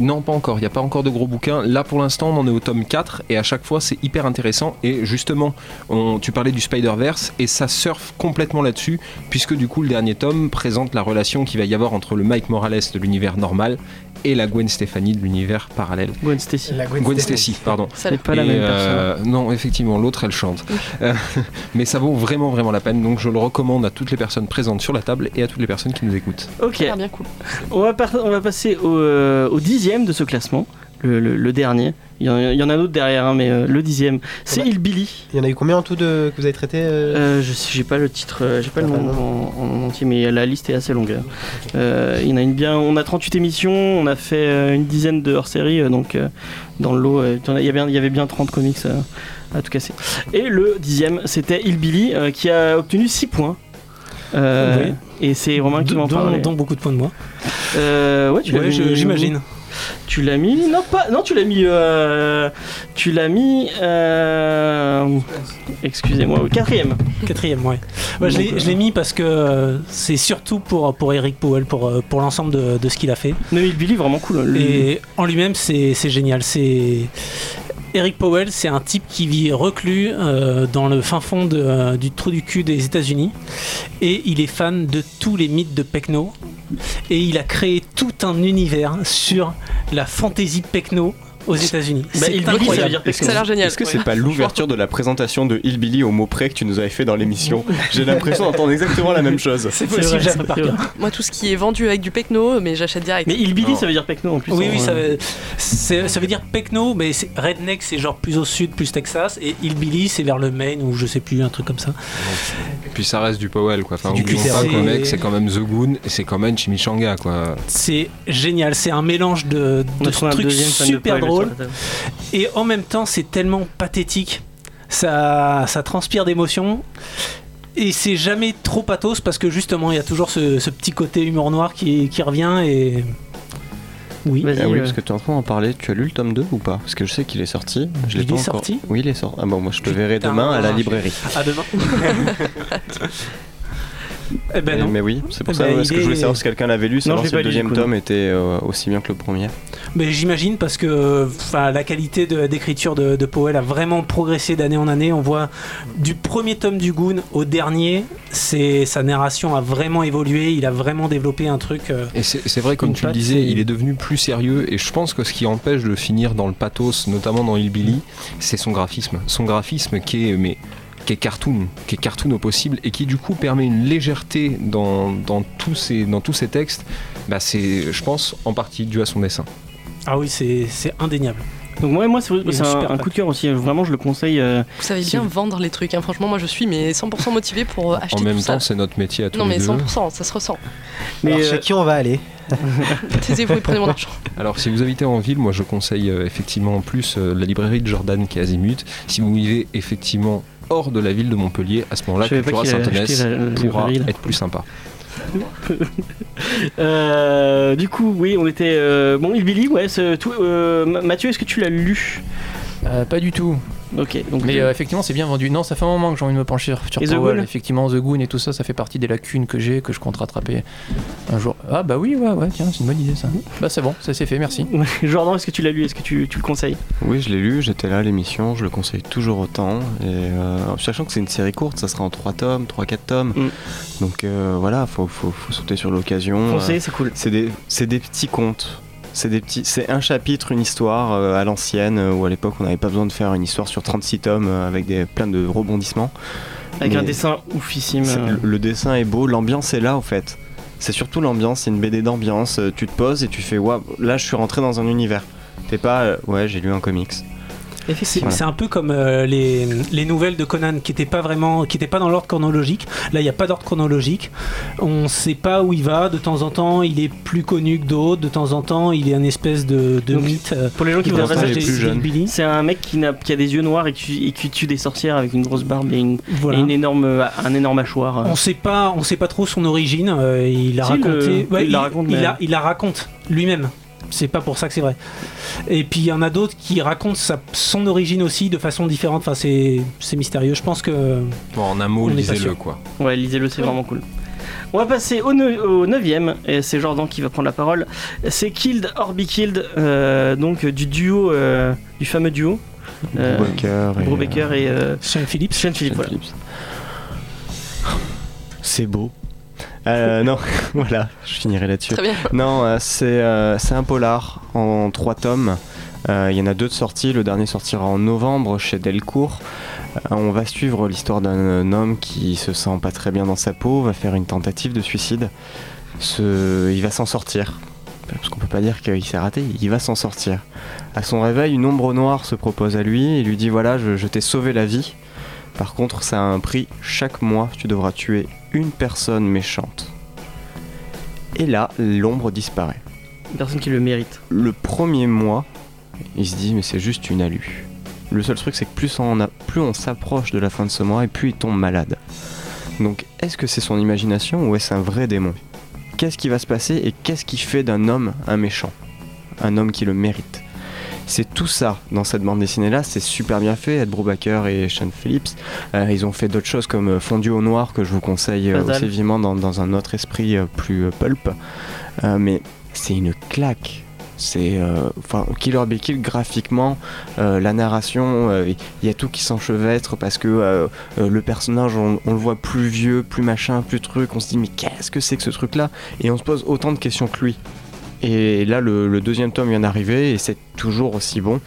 Non, pas encore, il n'y a pas encore de gros bouquins. Là pour l'instant, on en est au tome quatre et à chaque fois c'est hyper intéressant. Et justement, on, tu parlais du Spider-Verse et ça surfe complètement là-dessus, puisque du coup le dernier tome présente la relation qu'il va y avoir entre le Mike Morales de l'univers normal et la Gwen Stefani de l'univers parallèle. Gwen Stacy. La Gwen, Gwen Stacy, pardon. Ça n'est pas et la même euh, personne. Non, effectivement, l'autre elle chante. euh, mais ça vaut vraiment, vraiment la peine. Donc je le recommande à toutes les personnes présentes sur la table et à toutes les personnes qui nous écoutent. Ok, bien cool. On va, par- on va passer au, euh, au dixième de ce classement, le, le, le dernier, Il y en, il y en a d'autres derrière, hein, mais euh, le dixième, c'est ouais. Hillbilly. Il y en a eu combien en tout de, que vous avez traité euh... euh, Je j'ai pas le titre, euh, j'ai pas le nom en, en, en entier, mais la liste est assez longue. Okay. Euh, il y en a une bien. On a trente-huit émissions, on a fait euh, une dizaine de hors-série, euh, donc euh, dans le lot, euh, il y avait, il y avait bien trente comics euh, à tout casser. Et le dixième, c'était Hillbilly, euh, qui a obtenu six points. Euh, oui. Et c'est Romain qui m'en parle. Donc beaucoup de points de moi. Euh, ouais, tu ouais, l'as je, mis, j'imagine. Tu l'as mis non pas non tu l'as mis euh, tu l'as mis euh, excusez-moi au quatrième quatrième ouais, ouais je, l'ai, je l'ai mis parce que euh, c'est surtout pour pour Eric Powell pour pour l'ensemble de, de ce qu'il a fait. Mais Hillbilly vraiment cool. Le... Et en lui-même c'est c'est génial c'est Eric Powell, c'est un type qui vit reclus euh, dans le fin fond de, euh, du trou du cul des États-Unis et il est fan de tous les mythes de Pecno et il a créé tout un univers sur la fantasy Pecno aux États-Unis. Bah, c'est Hillbilly, ça veut dire Pecno. Ça a l'air génial. Est-ce que c'est ouais. pas l'ouverture de la présentation de Hillbilly au mot près que tu nous avais fait dans l'émission ? J'ai l'impression d'entendre exactement la même chose. C'est possible. C'est vrai, c'est moi, tout ce qui est vendu avec du Pecno, mais j'achète direct. Mais Hillbilly, oh. ça veut dire Pecno en plus. Oui, hein, oui, ça veut, c'est, ça veut dire Pecno, mais c'est, Redneck, c'est genre plus au sud, plus Texas, et Hillbilly, c'est vers le Maine ou je sais plus, un truc comme ça. Et puis ça reste du Powell, quoi. Enfin, oublions pas qu'au mec, c'est quand même The Goon et c'est quand même Chimichanga, quoi. C'est génial. C'est un mélange de trucs super drôles. Et en même temps c'est tellement pathétique, ça, ça transpire d'émotion et c'est jamais trop pathos parce que justement il y a toujours ce, ce petit côté humour noir qui, qui revient et... Oui. Vas-y, ah oui, euh... parce que tu es en train d'en parler. Tu as lu le tome deux ou pas ? Parce que je sais qu'il est sorti. Je l'ai il pas est encore... sorti ? Oui il est sorti. Ah bon moi je te Putain, verrai demain à la librairie. À demain. Eh ben mais, non. mais oui, c'est pour eh ça ben parce que est... je voulais savoir si quelqu'un l'avait lu, savoir non, si le deuxième tome était euh, aussi bien que le premier. Mais j'imagine parce que la qualité de, d'écriture de, de Powell a vraiment progressé d'année en année. On voit du premier tome du Goon au dernier, c'est, sa narration a vraiment évolué, il a vraiment développé un truc. Euh, et c'est, c'est vrai, comme tu patte, le disais, et... il est devenu plus sérieux et je pense que ce qui empêche de finir dans le pathos, notamment dans Hillbilly, c'est son graphisme. Son graphisme qui est... Mais, qui est cartoon, qui est cartoon au possible et qui du coup permet une légèreté dans, dans, tous, ces, dans tous ces textes, bah c'est, je pense, en partie dû à son dessin. Ah oui, c'est, c'est indéniable. Donc moi, moi c'est, c'est un, un coup de cœur aussi, vraiment je le conseille. Euh, vous savez bien si... vendre les trucs, hein. Franchement moi je suis mais cent pour cent motivé pour acheter tout ça. En même temps ça. C'est notre métier à tous non, les deux. Non mais cent pour cent, ça se ressent. Mais alors euh... chez qui on va aller ? Taisez-vous et prenez mon argent. Alors si vous habitez en ville, moi je conseille euh, effectivement en plus euh, la librairie de Jordan qui est Azimut. Si vous vivez effectivement hors de la ville de Montpellier, à ce moment-là, Cultura Saint-Onès pourra être plus sympa. euh, du coup, oui, on était... Euh, bon, Hillbilly, ouais, tout, euh, Mathieu, est-ce que tu l'as lu ? euh, Pas du tout. Ok. Donc mais euh, effectivement, c'est bien vendu. Non, ça fait un moment que j'ai envie de me pencher sur Powell. Effectivement, The Goon et tout ça, ça fait partie des lacunes que j'ai, que je compte rattraper un jour. Ah bah oui, ouais, ouais, tiens, c'est une bonne idée ça. Bah c'est bon, ça c'est fait, merci. Jordan, est-ce que tu l'as lu ? Est-ce que tu, tu le conseilles ? Oui, je l'ai lu, j'étais là à l'émission, je le conseille toujours autant. Et euh, sachant que c'est une série courte, ça sera en trois tomes, trois quatre tomes. Mm. Donc euh, voilà, faut, faut, faut sauter sur l'occasion. Conseil, euh, c'est cool. C'est des, c'est des petits contes. C'est, des petits, c'est un chapitre, une histoire euh, à l'ancienne, euh, où à l'époque on n'avait pas besoin de faire une histoire sur trente-six tomes euh, avec des, plein de rebondissements. Avec mais un dessin oufissime. Euh... Le, le dessin est beau, l'ambiance est là en fait. C'est surtout l'ambiance, c'est une B D d'ambiance. Euh, tu te poses et tu fais waouh, là je suis rentré dans un univers. T'es pas euh, ouais, j'ai lu un comics. Effectivement. C'est un peu comme euh, les, les nouvelles de Conan qui n'étaient pas vraiment, qui n'étaient pas dans l'ordre chronologique. Là, il n'y a pas d'ordre chronologique. On ne sait pas où il va. De temps en temps, il est plus connu que d'autres. De temps en temps, il est une espèce de, de donc, mythe. Pour les gens qui voudraient passer Hillbilly, c'est un mec qui, n'a, qui a des yeux noirs et qui, et qui tue des sorcières avec une grosse barbe et, une, voilà. et une énorme, un énorme mâchoire. On ne sait pas, on sait pas trop son origine. Euh, il la si, raconté. Le, ouais, il, il, raconte, il, mais... il, la, il la raconte lui-même. C'est pas pour ça que c'est vrai. Et puis il y en a d'autres qui racontent sa, son origine aussi de façon différente. Enfin, c'est, c'est mystérieux. Je pense que. Bon, en un mot, lisez-le quoi. Ouais, lisez-le, c'est ouais. vraiment cool. On va passer au neuvième, et c'est Jordan qui va prendre la parole. C'est Killed or Be Killed, euh, donc du duo, euh, du fameux duo. Euh, Brubaker et. et euh, Sean Phillips. Sean Phillips, voilà. Phillips. C'est beau. Euh, non, voilà, je finirai là-dessus. Très bien. Non, euh, c'est, euh, c'est un polar en trois tomes. Il euh, y en a deux de sorties. Le dernier sortira en novembre chez Delcourt. Euh, on va suivre l'histoire d'un homme qui se sent pas très bien dans sa peau, va faire une tentative de suicide. Ce... Il va s'en sortir. parce qu'on peut pas dire qu'il s'est raté, il va s'en sortir. À son réveil, une ombre noire se propose à lui et lui dit « Voilà, je, je t'ai sauvé la vie. Par contre, ça a un prix. Chaque mois, tu devras tuer une personne méchante. » Et là, l'ombre disparaît. Une personne qui le mérite. Le premier mois, il se dit « Mais c'est juste une alu. » Le seul truc, c'est que plus on, a, plus on s'approche de la fin de ce mois et plus il tombe malade. Donc, est-ce que c'est son imagination ou est-ce un vrai démon ? Qu'est-ce qui va se passer et qu'est-ce qui fait d'un homme un méchant ? Un homme qui le mérite. C'est tout ça dans cette bande dessinée-là, c'est super bien fait. Ed Brubaker et Sean Phillips, euh, ils ont fait d'autres choses comme Fondu au Noir, que je vous conseille euh, aussi vivement dans, dans un autre esprit euh, plus euh, pulp. Euh, mais c'est une claque. C'est euh, enfin, Killer Be Kill graphiquement, euh, la narration, il euh, y a tout qui s'enchevêtre parce que euh, euh, le personnage, on, on le voit plus vieux, plus machin, plus truc, on se dit mais qu'est-ce que c'est que ce truc-là ? Et on se pose autant de questions que lui. Et là, le, le deuxième tome vient d'arriver et c'est toujours aussi bon.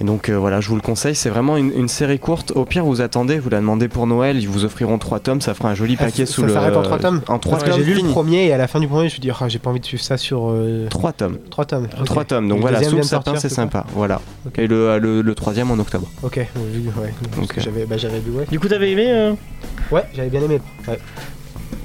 Et donc euh, voilà, je vous le conseille, c'est vraiment une, une série courte. Au pire, vous attendez, vous la demandez pour Noël, ils vous offriront trois tomes, ça fera un joli ah, paquet sous le... Ça s'arrête en trois tomes ? En trois tomes, j'ai lu le premier et à la fin du premier, je me suis dit, oh, j'ai pas envie de suivre ça sur... Euh... Trois tomes. Trois tomes. Okay. Trois tomes, donc le voilà, sous le sapin, c'est sympa, voilà. Okay. Et le, le, le troisième en octobre. Ok, ouais, okay. Que j'avais, bah, j'avais lu, ouais. Du coup, t'avais aimé euh... Ouais, j'avais bien aimé, ouais.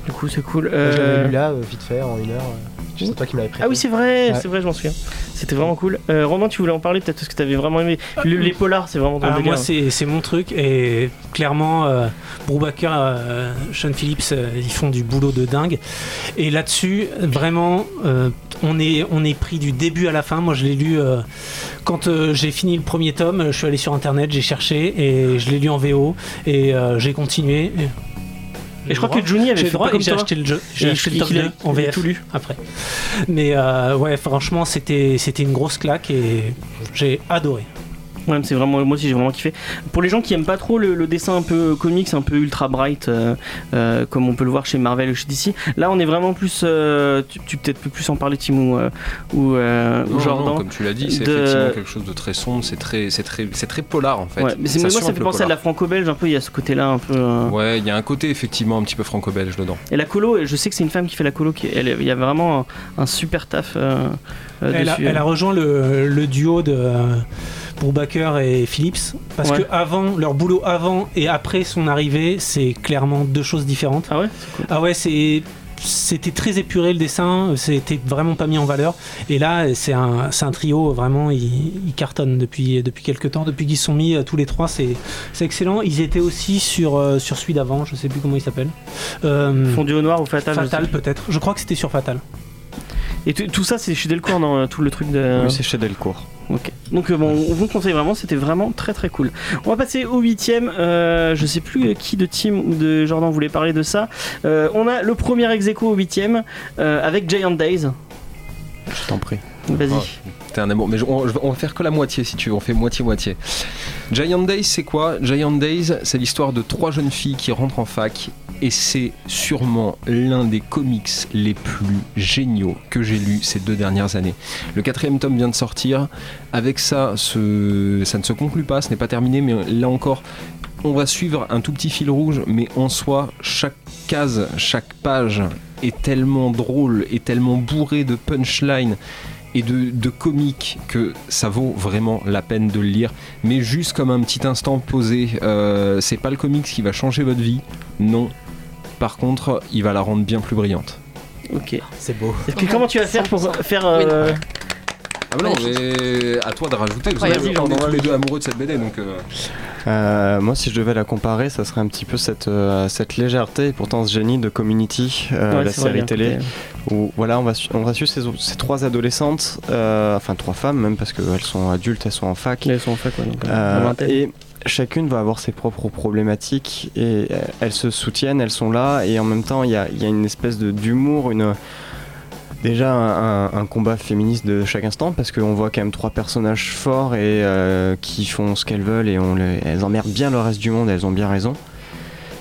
Du coup, c'est cool. Euh... Bah, j'avais lu là, euh, vite fait, en une heure... Euh... C'est toi qui me l'avais prêté. Ah oui, c'est vrai, ouais. c'est vrai, je m'en souviens. C'était vraiment cool. Euh, Romain, tu voulais en parler peut-être parce que t'avais vraiment aimé. Le, les polars, c'est vraiment ton délire. Moi, hein. c'est, c'est mon truc et clairement, euh, Brubaker, euh, Sean Phillips, euh, ils font du boulot de dingue. Et là-dessus, vraiment, euh, on, est, on est pris du début à la fin. Moi, je l'ai lu euh, quand euh, j'ai fini le premier tome, je suis allé sur internet, j'ai cherché et je l'ai lu en V O et euh, j'ai continué. Et... Et je crois que Johnny avait j'ai fait droit, comme j'ai toi. acheté le jeu, j'ai et acheté le tome deux en V F, tout lu après. Mais euh, ouais, franchement, c'était c'était une grosse claque et j'ai adoré. Ouais, c'est vraiment, moi aussi j'ai vraiment kiffé. Pour les gens qui aiment pas trop le, le dessin un peu comics, un peu ultra bright, euh, euh, comme on peut le voir chez Marvel ou chez D C, là on est vraiment plus. Euh, tu, tu peut-être peux plus en parler, Tim ou, euh, ou euh, non, Jordan. Non, comme tu l'as dit, c'est de... effectivement quelque chose de très sombre, c'est très, c'est très, c'est très polar en fait. Ouais, mais c'est, moi ça fait penser polar. à de la franco-belge un peu. Il y a ce côté-là un peu. Euh... Ouais, il y a un côté effectivement un petit peu franco-belge dedans. Et la colo, je sais que c'est une femme qui fait la colo, qui, elle, il y a vraiment un, un super taf. Euh, euh, elle, dessus, a, elle euh. a rejoint le, le duo de. Euh, Brubaker et Phillips, parce ouais. que avant, leur boulot avant et après son arrivée, c'est clairement deux choses différentes. Ah ouais, c'est cool. Ah ouais, c'est, c'était très épuré le dessin, c'était vraiment pas mis en valeur. Et là, c'est un, c'est un trio, vraiment, ils, ils cartonnent depuis, depuis quelques temps, depuis qu'ils se sont mis tous les trois, c'est, c'est excellent. Ils étaient aussi sur, sur celui d'avant, je sais plus comment il s'appelle. Euh, Fondu au noir ou Fatal Fatal peut-être, je crois que c'était sur Fatal. Et t- tout ça, c'est chez Delcourt, non ? Tout le truc de... Oui, c'est chez Delcourt. Ok. Donc euh, bon, on vous conseille vraiment, c'était vraiment très très cool. On va passer au huitième. Euh, je sais plus qui de Tim ou de Jordan voulait parler de ça. Euh, on a le premier ex-aequo au huitième euh, avec Giant Days. Je t'en prie. Vas-y. Oh, t'es un amour. Mais je, on, on va faire que la moitié si tu veux. On fait moitié-moitié. Giant Days, c'est quoi ? Giant Days, c'est l'histoire de trois jeunes filles qui rentrent en fac. Et c'est sûrement l'un des comics les plus géniaux que j'ai lu ces deux dernières années. Le quatrième tome vient de sortir. Avec ça, ce... ça ne se conclut pas, ce n'est pas terminé, mais là encore, on va suivre un tout petit fil rouge, mais en soi, chaque case, chaque page est tellement drôle, est tellement bourrée de punchlines et de, de comique que ça vaut vraiment la peine de le lire, mais juste comme un petit instant posé. Euh, c'est pas le comics qui va changer votre vie, non. Par contre, il va la rendre bien plus brillante. Ok. C'est beau. Que, comment tu vas faire pour faire... Euh... Oui, ah bah non, mais à toi de rajouter, vous ouais, avez, on est tous les deux amoureux de cette B D, donc... Euh... Euh, moi, si je devais la comparer, ça serait un petit peu cette, euh, cette légèreté, et pourtant ce génie de Community, euh, ouais, la série vrai, télé, ouais. où voilà, on va, su- on va suivre ces, ces trois adolescentes, euh, enfin trois femmes même, parce qu'elles sont adultes, elles sont en fac. Elles sont en fac, ouais, donc, euh, et chacune va avoir ses propres problématiques, et elles se soutiennent, elles sont là, et en même temps, il y a, y a une espèce de, d'humour, une... Déjà un, un combat féministe de chaque instant parce qu'on voit quand même trois personnages forts et euh, qui font ce qu'elles veulent et on les, elles emmerdent bien le reste du monde, elles ont bien raison.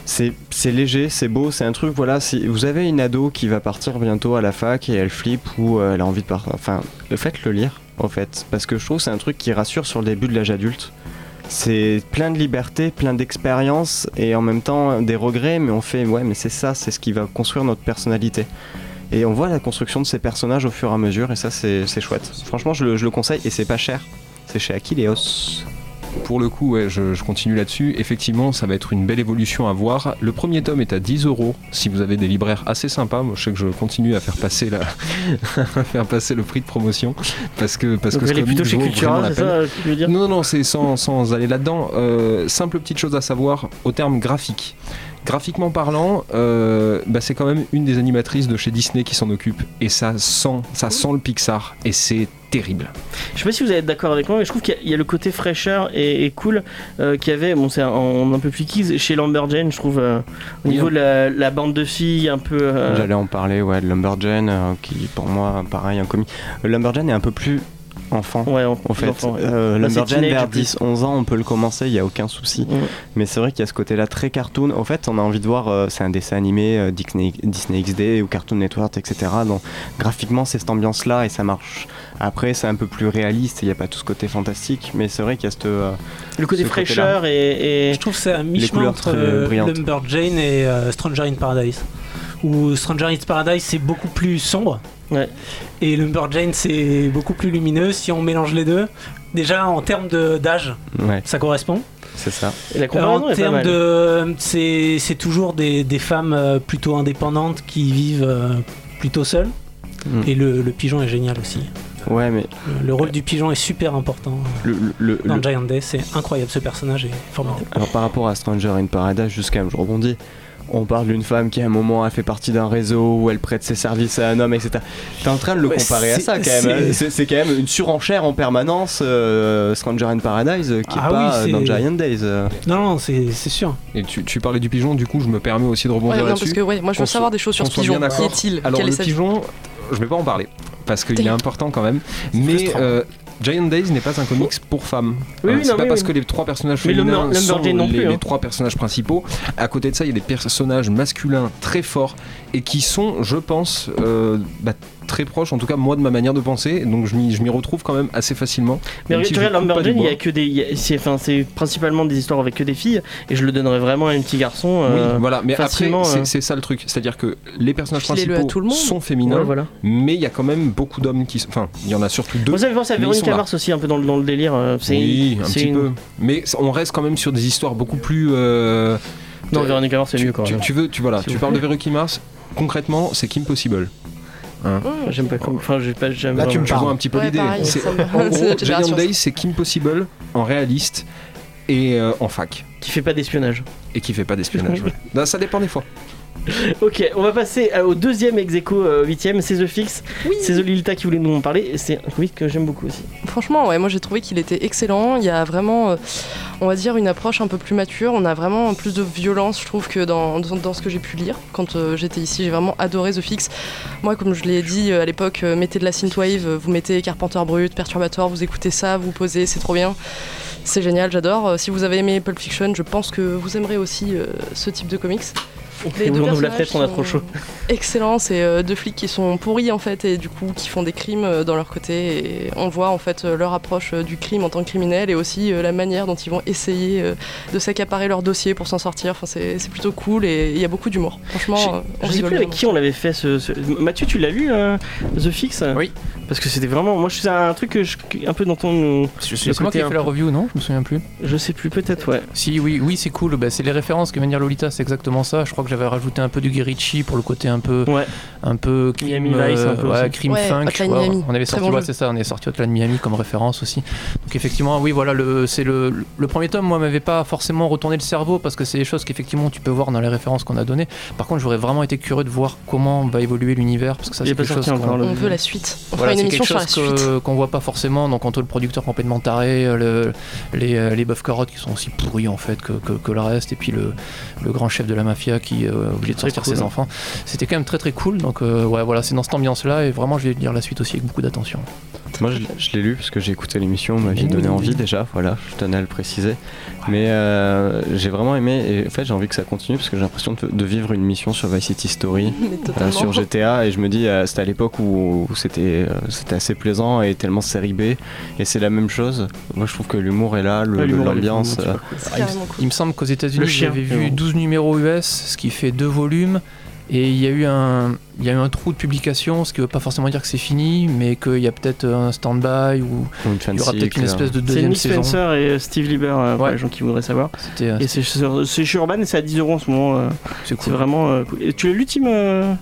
C'est, c'est léger, c'est beau, c'est un truc, voilà, si vous avez une ado qui va partir bientôt à la fac et elle flippe ou euh, elle a envie de partir, enfin faites-le lire en fait parce que je trouve que c'est un truc qui rassure sur le début de l'âge adulte. C'est plein de liberté, plein d'expérience et en même temps des regrets mais on fait ouais mais c'est ça, c'est ce qui va construire notre personnalité. et on voit la construction de ces personnages au fur et à mesure, et ça c'est, c'est chouette. Franchement je le, je le conseille, et c'est pas cher, c'est chez Aquileos. Pour le coup, ouais, je, je continue là-dessus. Effectivement, ça va être une belle évolution à voir. Le premier tome est à dix euros. Si vous avez des libraires assez sympas, moi je sais que je continue à faire passer, la... à faire passer le prix de promotion parce que parce donc que. Vous allez plutôt chez Cultura, c'est ça que tu veux dire ? Non, non, c'est sans, sans aller là-dedans. Euh, simple petite chose à savoir au terme graphique. Graphiquement parlant, euh, bah c'est quand même une des animatrices de chez Disney qui s'en occupe, et ça sent, ça sent le Pixar, et c'est terrible. Je sais pas si vous êtes d'accord avec moi, mais je trouve qu'il y a le côté fraîcheur et, et cool euh, qu'il y avait, bon c'est un, on, un peu plus kids chez Lumberjane, je trouve, euh, au oui, niveau de la, la bande de filles un peu. Euh... J'allais en parler, ouais, de Lumberjane, euh, qui pour moi, pareil, un comique. Lumberjane est un peu plus. Enfant, ouais, en, en fait. Enfant, ouais. euh, Lumberjane vers dix onze ans, on peut le commencer, il n'y a aucun souci. Ouais. Mais c'est vrai qu'il y a ce côté-là très cartoon. En fait, on a envie de voir, euh, c'est un dessin animé, euh, Disney, Disney X D ou Cartoon Network, et cetera. Donc, graphiquement, c'est cette ambiance-là et ça marche. Après, c'est un peu plus réaliste, il n'y a pas tout ce côté fantastique, mais c'est vrai qu'il y a cette, euh, le côté ce fraîcheur et, et. Je trouve que c'est un mi-chemin entre Lumberjane et euh, Stranger in Paradise. Où Stranger in Paradise, c'est beaucoup plus sombre. Ouais. Et Lumberjane c'est beaucoup plus lumineux. Si on mélange les deux, déjà en termes de, d'âge, ouais. Ça correspond. C'est ça. Et la comparaison euh, en termes de, c'est, c'est toujours des, des femmes plutôt indépendantes qui vivent euh, plutôt seules. Mm. Et le, le pigeon est génial aussi. Ouais, mais le, le rôle du pigeon est super important. Le, le, dans le... Giant Day, c'est incroyable, ce personnage est formidable. Alors par rapport à Stranger in Paradise, jusqu'à je rebondis. On parle d'une femme qui à un moment a fait partie d'un réseau où elle prête ses services à un homme, et cetera. T'es en train de le ouais, comparer à ça quand c'est... même. C'est, c'est quand même une surenchère en permanence, euh, Stranger in Paradise, qui ah est pas oui, dans Giant Days. Non, non, c'est, c'est sûr. Et tu, tu parlais du pigeon, du coup, je me permets aussi de rebondir ouais, non, là-dessus. Parce que, ouais, moi, je veux on savoir so- des choses sur ce pigeon. Qui est-il ? Alors, quel le est pigeon, je vais pas en parler parce qu'il est important quand même. C'est mais euh, Giant Days n'est pas un comics pour femmes. Oui, hein, oui, c'est non, pas oui, parce oui. que les trois personnages féminins le sont les, non plus, hein. les trois personnages principaux. À côté de ça, il y a des personnages masculins très forts et qui sont, je pense, euh, bah, très proches, en tout cas moi, de ma manière de penser. Donc je m'y, je m'y retrouve quand même assez facilement. Mais regarde, si Lumberjane, il y a que des, y a, c'est, enfin, c'est principalement des histoires avec que des filles, et je le donnerais vraiment à un petit garçon. Euh, oui, voilà. Mais après, euh... c'est, c'est ça le truc, c'est-à-dire que les personnages principaux le sont féminins, ouais, voilà. Mais il y a quand même beaucoup d'hommes qui, enfin, il y en a surtout deux. Vous savez, vous savez, Véronica Mars aussi un peu dans, dans le délire. Euh, c'est, oui, un c'est petit une... peu. Mais on reste quand même sur des histoires beaucoup plus. Euh, non, Véronica Mars, c'est mieux quand même. Tu veux, tu voilà, tu parles de Véronica Mars. Concrètement, c'est Kim Possible. Hein. Mmh. J'aime pas comme... enfin, j'ai pas jamais. Là, tu me vois un petit peu ouais, l'idée. Pareil, c'est... En gros, Giant Days, c'est Kim Possible en réaliste et euh, en fac. Qui fait pas d'espionnage. Et qui fait pas d'espionnage. Ouais. Non, ça dépend des fois. Ok, on va passer au deuxième ex-aequo, euh, huitième, c'est The Fix. Oui. C'est The Lilita qui voulait nous en parler. C'est un comic que j'aime beaucoup aussi. Franchement, ouais, moi j'ai trouvé qu'il était excellent. Il y a vraiment, euh, on va dire, une approche un peu plus mature. On a vraiment plus de violence, je trouve, que dans, dans, dans ce que j'ai pu lire. Quand euh, j'étais ici, j'ai vraiment adoré The Fix. Moi, comme je l'ai dit euh, à l'époque, euh, mettez de la synthwave, euh, vous mettez Carpenter Brut, Perturbator, vous écoutez ça, vous posez, c'est trop bien. C'est génial, j'adore. Euh, si vous avez aimé Pulp Fiction, je pense que vous aimerez aussi euh, ce type de comics. Les deux personnages la tête, on a trop chaud. Excellent, c'est euh, deux flics qui sont pourris en fait et du coup qui font des crimes euh, dans leur côté et on voit en fait euh, leur approche euh, du crime en tant que criminel et aussi euh, la manière dont ils vont essayer euh, de s'accaparer leur dossier pour s'en sortir. Enfin, c'est, c'est plutôt cool et il y a beaucoup d'humour. Franchement, je, euh, on je sais plus avec vraiment. Qui on l'avait fait. Ce, ce... Mathieu, tu l'as lu euh, The Fix ? Oui. Parce que c'était vraiment, moi je suis un truc que je, un peu dans ton. Je sais pas qui a fait la review, non ? Je me souviens plus. Je sais plus, peut-être ouais. Si oui, oui c'est cool. Bah, c'est les références que vient dire Lolita, c'est exactement ça. Je crois que j'avais rajouté un peu du Guy Ritchie pour le côté un peu ouais. un peu crime, Miami Vice, un peu ouais, crime ouais, funk, ouais, on avait sorti bon ouais, c'est ça, on est sorti Hotline Miami comme référence aussi. Donc effectivement, oui, voilà, le c'est le le premier tome moi m'avait pas forcément retourné le cerveau parce que c'est des choses qu'effectivement tu peux voir dans les références qu'on a données. Par contre, j'aurais vraiment été curieux de voir comment va évoluer l'univers parce que ça c'est quelque chose qu'on le... on veut la suite. On voilà, fera une émission sur la suite. Que, qu'on voit pas forcément donc entre le producteur complètement taré, le, les les boeufs carottes qui sont aussi pourris en fait que que, que le reste et puis le le grand chef de la mafia qui Euh, obligé de sortir cool, ses hein. enfants. C'était quand même très très cool. Donc euh, ouais, voilà, c'est dans cette ambiance-là et vraiment je vais lire la suite aussi avec beaucoup d'attention. Moi je, je l'ai lu parce que j'ai écouté l'émission, on m'avait donné envie déjà. Voilà, je tenais à le préciser. Mais euh, j'ai vraiment aimé et en fait j'ai envie que ça continue parce que j'ai l'impression de, de vivre une mission sur Vice City Story euh, sur G T A et je me dis euh, c'était à l'époque où, où c'était, euh, c'était assez plaisant et tellement série B et c'est la même chose. Moi je trouve que l'humour est là, le, ouais, l'humour, l'ambiance. L'humour, euh, il, cool. il me semble qu'aux États-Unis j'avais vu douze numéros U S, ce qui fait deux volumes Et il y a eu un, il y a eu un trou de publication, ce qui ne veut pas forcément dire que c'est fini, mais qu'il y a peut-être un stand-by ou il y aura peut-être une espèce de deuxième saison. C'est Nick Spencer et Steve Lieber euh, pour ouais. les gens qui voudraient savoir. C'était, euh, et c'est, c'est chez Urban et c'est à dix euros en ce moment. Euh, c'est cool. C'est vraiment euh, cool. Et tu l'as lu, Tim euh...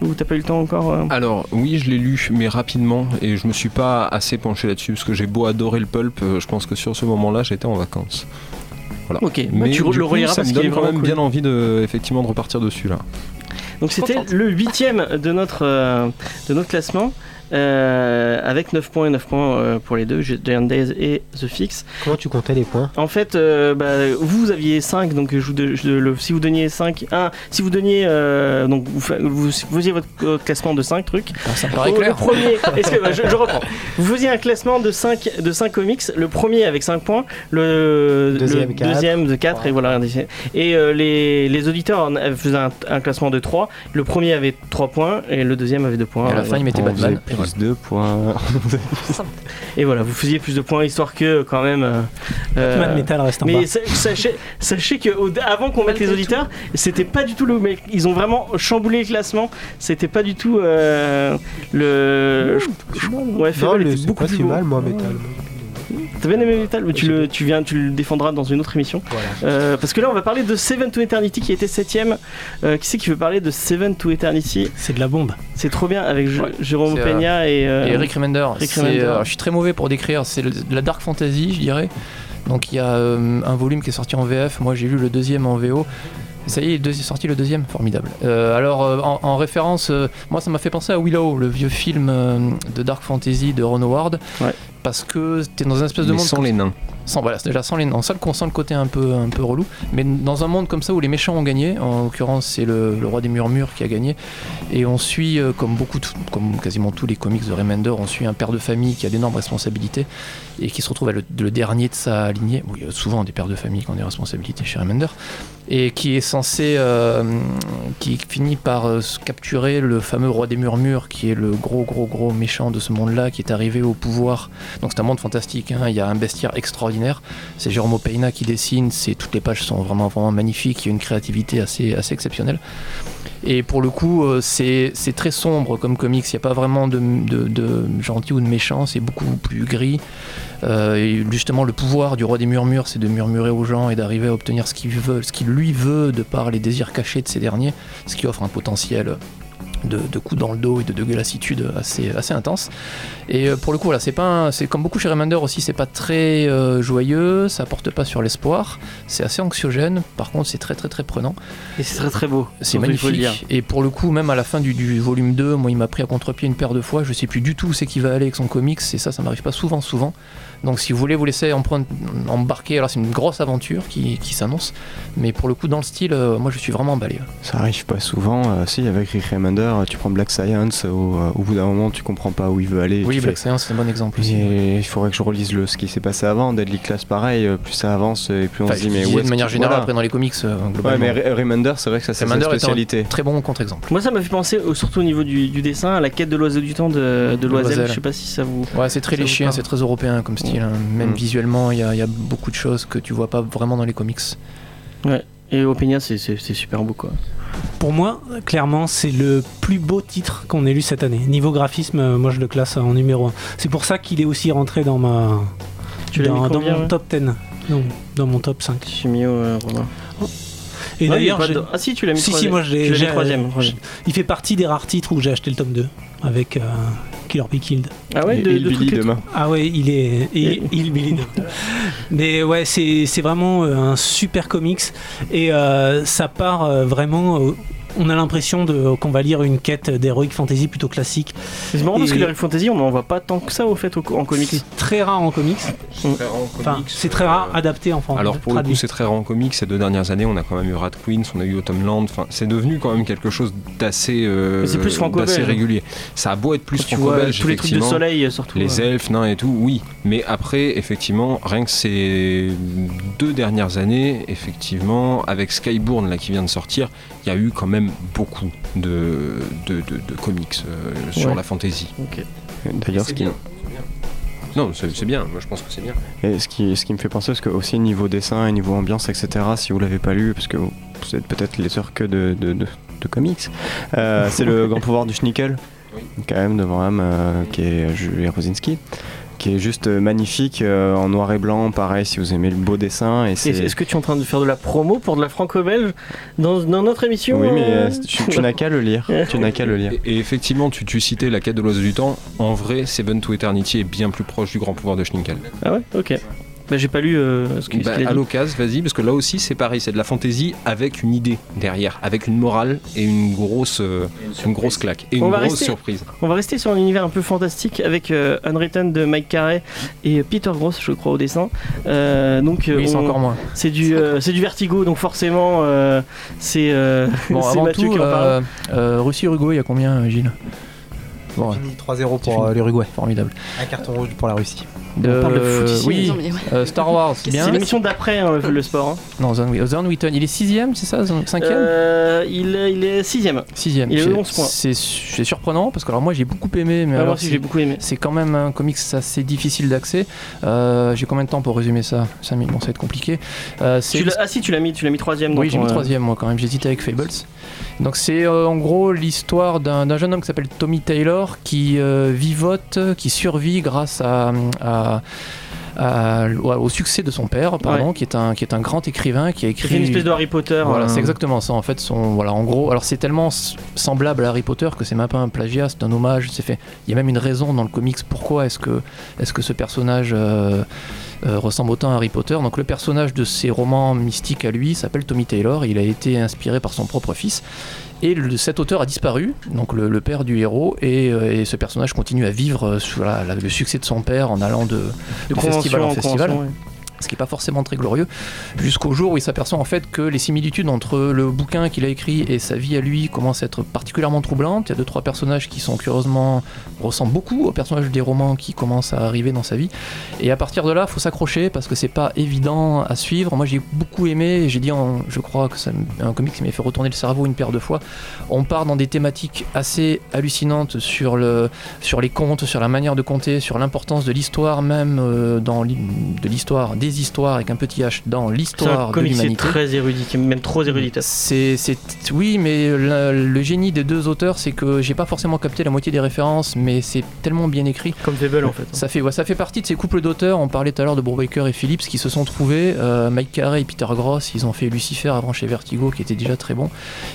Ou t'as pas eu le temps encore euh... Alors oui, je l'ai lu, mais rapidement, et je me suis pas assez penché là-dessus parce que j'ai beau adorer le pulp, je pense que sur ce moment-là, j'étais en vacances. Voilà. Ok. Mais tu le reliras parce qu'il est vraiment cool. Ça me donne quand même bien envie de, effectivement, de repartir dessus là. Donc c'était contente. Le huitième de notre euh, de notre classement. Euh, avec neuf points et neuf points euh, pour les deux, Giant Days et The Fix. Comment tu comptais les points ? En fait, euh, bah, vous aviez cinq, donc je vous de, je, le, si vous donniez cinq, un, si vous donniez, euh, donc vous, vous, vous faisiez votre, votre classement de cinq trucs. Ah, ça paraît clair. Le premier, est-ce que, bah, je, je reprends. Vous faisiez un classement de cinq, de cinq comics, le premier avec cinq points, le deuxième, le, quatre, deuxième de quatre, trois. Et voilà. Et euh, les, les auditeurs faisaient un, un classement de trois, le premier avait trois points et le deuxième avait deux points. Et à la fin, ils mettaient Batman. Plus deux points. Et voilà, vous faisiez plus de points histoire que quand même. Euh, euh, métal reste en mais bas. sachez, sachez que avant qu'on mette les auditeurs, c'était pas du tout le. Mais ils ont vraiment chamboulé le classement. C'était pas du tout euh, le. Non, ouais, Fables était beaucoup plus mal, moi, métal. T'as bien aimé Metal, mais tu le, tu, viens, tu le défendras dans une autre émission. Voilà. Euh, parce que là, on va parler de Seven to Eternity qui était septième. Euh, qui c'est qui veut parler de Seven to Eternity ? C'est de la bombe. C'est trop bien avec J- ouais. Jérôme c'est, Peña euh, et, euh, et Rick Remender. Rick Remender. Euh, je suis très mauvais pour décrire. C'est le, de la dark fantasy, je dirais. Donc il y a euh, un volume qui est sorti en V F. Moi, j'ai lu le deuxième en V O. Ça y est, il est sorti le deuxième, formidable. Euh, alors, euh, en, en référence, euh, moi ça m'a fait penser à Willow, le vieux film euh, de Dark Fantasy de Ron Howard, ouais. Parce que t'es dans un espèce de mais monde... sans les nains. Sans, voilà, c'est déjà sans les nains. Ça, qu'on sent le côté un peu, un peu relou, mais dans un monde comme ça où les méchants ont gagné, en l'occurrence c'est le, le roi des murmures qui a gagné, et on suit, euh, comme, beaucoup, tout, comme quasiment tous les comics de Remender, on suit un père de famille qui a d'énormes responsabilités, et qui se retrouve à le, le dernier de sa lignée. Bon, il y a souvent des pères de famille qui ont des responsabilités chez Remender, et qui est censé, euh, qui finit par euh, capturer le fameux roi des murmures, qui est le gros gros gros méchant de ce monde-là, qui est arrivé au pouvoir. Donc c'est un monde fantastique, hein. Il y a un bestiaire extraordinaire. C'est Jérôme Peña qui dessine. C'est toutes les pages sont vraiment vraiment magnifiques. Il y a une créativité assez assez exceptionnelle. Et pour le coup, euh, c'est c'est très sombre comme comics. Il n'y a pas vraiment de, de de gentil ou de méchant. C'est beaucoup plus gris. Euh, et justement, le pouvoir du roi des murmures, c'est de murmurer aux gens et d'arriver à obtenir ce qu'il veut, ce qu'il lui veut de par les désirs cachés de ces derniers, ce qui offre un potentiel de, de coups dans le dos et de dégueulassitude assez, assez intense. Et pour le coup, voilà, c'est pas un, c'est comme beaucoup chez Remender aussi, c'est pas très euh, joyeux, ça porte pas sur l'espoir, c'est assez anxiogène. Par contre, c'est très très très prenant. Et c'est très très beau. C'est magnifique. Et pour le coup, même à la fin du, du volume deux, moi, il m'a pris à contre-pied une paire de fois. Je sais plus du tout où c'est qui va aller avec son comics. Et ça, ça m'arrive pas souvent, souvent. Donc si vous voulez vous laisser embarquer, alors c'est une grosse aventure qui, qui s'annonce, mais pour le coup dans le style, euh, moi je suis vraiment emballé. Ça arrive pas souvent, euh, si avec Rick Remender, tu prends Black Science, au, euh, au bout d'un moment tu comprends pas où il veut aller. Oui, Black fais... Science c'est un bon exemple aussi. Et il faudrait que je relise le, ce qui s'est passé avant, Deadly Class pareil, plus ça avance et plus on enfin, se dit mais ouais. De manière générale voilà. Après dans les comics, euh, globalement. Ouais mais Remender c'est vrai que ça c'est sa spécialité. Très bon contre-exemple. Moi ça m'a fait penser au, surtout au niveau du, du dessin, à la quête de l'oiseau du temps de, de Loisel, je sais pas si ça vous... Ouais c'est très léché, c'est très européen comme style. Même mmh. visuellement, il y, y a beaucoup de choses que tu vois pas vraiment dans les comics. Ouais, et Opinia, c'est, c'est, c'est super beau quoi. Pour moi, clairement, c'est le plus beau titre qu'on ait lu cette année. Niveau graphisme, moi je le classe en numéro un. C'est pour ça qu'il est aussi rentré dans ma. Tu dans, l'as dans combien, mon ouais top dix. Non, dans mon top cinq. J'ai mis au euh, Romain. Oh. Et non, d'ailleurs, j'ai... De... ah si, tu l'as mis. Si, si, moi je l'ai. J'ai troisième. Il fait partie des rares titres où j'ai acheté le tome deux avec. Euh... Killer Be Killed. Ah ouais, de, de Billy demain. Ah ouais, il est il, il Billy demain. Mais ouais, c'est c'est vraiment un super comics et euh, ça part euh, vraiment. Euh, on a l'impression de qu'on va lire une quête d'heroic fantasy plutôt classique. C'est marrant et parce que l'heroic fantasy, on n'en voit pas tant que ça au fait au, en comics. C'est très rare en comics. C'est très rare en comics. Enfin, c'est très rare euh, adapté en français. Alors pour traduit. Le coup, c'est très rare en comics. Ces deux dernières années, on a quand même eu Rat Queens, on a eu Autumn Land. Enfin, c'est devenu quand même quelque chose d'assez, euh, c'est plus d'assez régulier. Ça a beau être plus franco-belge, tous les trucs de soleil surtout. Les ouais. elfes, nains et tout, oui. Mais après, effectivement, rien que ces deux dernières années, effectivement, avec Skybourne là qui vient de sortir, il y a eu quand même beaucoup de, de, de, de comics euh, ouais. sur la fantasy. Okay. D'ailleurs, c'est ce qui bien. Non, c'est, c'est bien, moi je pense que c'est bien. Et ce qui, ce qui me fait penser, parce que aussi niveau dessin et niveau ambiance, et cetera, si vous l'avez pas lu, parce que vous êtes peut-être les sœurs que de, de, de, de comics. Euh, c'est le grand pouvoir du Schnickel, quand même, de Vanham, euh, qui est Julie Rosinski, qui est juste magnifique, euh, en noir et blanc, pareil, si vous aimez le beau dessin. Et c'est... Est-ce que tu es en train de faire de la promo pour de la franco-belge dans, dans notre émission? Oui, mais euh... tu, tu n'as qu'à le lire. Tu n'as qu'à le lire. Et, et effectivement, tu, tu citais La quête de l'oiseau du temps. En vrai, Seven to Eternity est bien plus proche du grand pouvoir de Schnickel. Ah ouais, ok. Bah, j'ai pas lu euh, ce qu'il bah, a dit. À l'occasion, vas-y, parce que là aussi c'est pareil, c'est de la fantaisie avec une idée derrière, avec une morale et une grosse, euh, une, une grosse claque et on une grosse rester, surprise. On va rester sur un univers un peu fantastique avec euh, Unwritten de Mike Carey et Peter Grosz, je crois, au dessin. Euh, donc, oui, on, c'est encore moins. C'est du, euh, c'est du Vertigo, donc forcément euh, c'est, euh, bon, c'est Mathieu tout, qui en parle. Euh, Russie-Uruguay, il y a combien, Gilles? Bon, trois zéro pour euh, l'Uruguay, formidable. Un carton rouge pour la Russie. Euh, on parle de foot. Oui, oui. Euh, Star Wars, bien. C'est l'émission d'après, hein, le sport. Hein. Non, Zone Wheaton, il est sixième, c'est ça? Cinquième euh, il, il est sixième. Sixième. Il est onze points. C'est, c'est surprenant parce que alors moi j'ai beaucoup aimé, mais ah, alors moi aussi j'ai beaucoup aimé. C'est quand même un comics assez difficile d'accès. Euh, j'ai combien de temps pour résumer ça? cinq minutes, bon, ça va être compliqué. Euh, c'est... Tu l'as, ah si, tu l'as mis, tu l'as mis troisième. Oui, j'ai mis troisième, euh... moi quand même. J'hésite avec Fables. Donc c'est euh, en gros l'histoire d'un, d'un jeune homme qui s'appelle Tommy Taylor qui euh, vivote, qui survit grâce à, à, à, au succès de son père, pardon, ouais. qui est un qui est un grand écrivain qui a écrit une espèce de Harry Potter. Voilà, hein. C'est exactement ça en fait. Son voilà en gros. Alors c'est tellement semblable à Harry Potter que c'est même pas un plagiat, c'est un hommage. C'est fait. Il y a même une raison dans le comics. Pourquoi est-ce que est-ce que ce personnage euh, Euh, ressemble autant à Harry Potter. Donc le personnage de ses romans mystiques à lui s'appelle Tommy Taylor, il a été inspiré par son propre fils et le, cet auteur a disparu, donc le, le père du héros et, euh, et ce personnage continue à vivre euh, sous la, la, le succès de son père en allant de, de, de festival en festival. Ouais. Ce qui n'est pas forcément très glorieux, jusqu'au jour où il s'aperçoit en fait que les similitudes entre le bouquin qu'il a écrit et sa vie à lui commencent à être particulièrement troublantes. Il y a deux trois personnages qui sont curieusement ressemblent beaucoup aux personnages des romans qui commencent à arriver dans sa vie. Et à partir de là, il faut s'accrocher parce que c'est pas évident à suivre. Moi, j'ai beaucoup aimé. J'ai dit, en, je crois que c'est un comic qui m'a fait retourner le cerveau une paire de fois. On part dans des thématiques assez hallucinantes sur le sur les contes, sur la manière de conter, sur l'importance de l'histoire même euh, dans de l'histoire des histoires avec un petit H dans l'histoire de l'humanité. C'est très érudit, même trop érudit. C'est, c'est, oui, mais le, le génie des deux auteurs, c'est que j'ai pas forcément capté la moitié des références, mais c'est tellement bien écrit. Comme Fables en fait. Ça fait, ouais, ça fait partie de ces couples d'auteurs. On parlait tout à l'heure de Brubaker et Phillips qui se sont trouvés. Euh, Mike Carey et Peter Grosz, ils ont fait Lucifer avant chez Vertigo, qui était déjà très bon.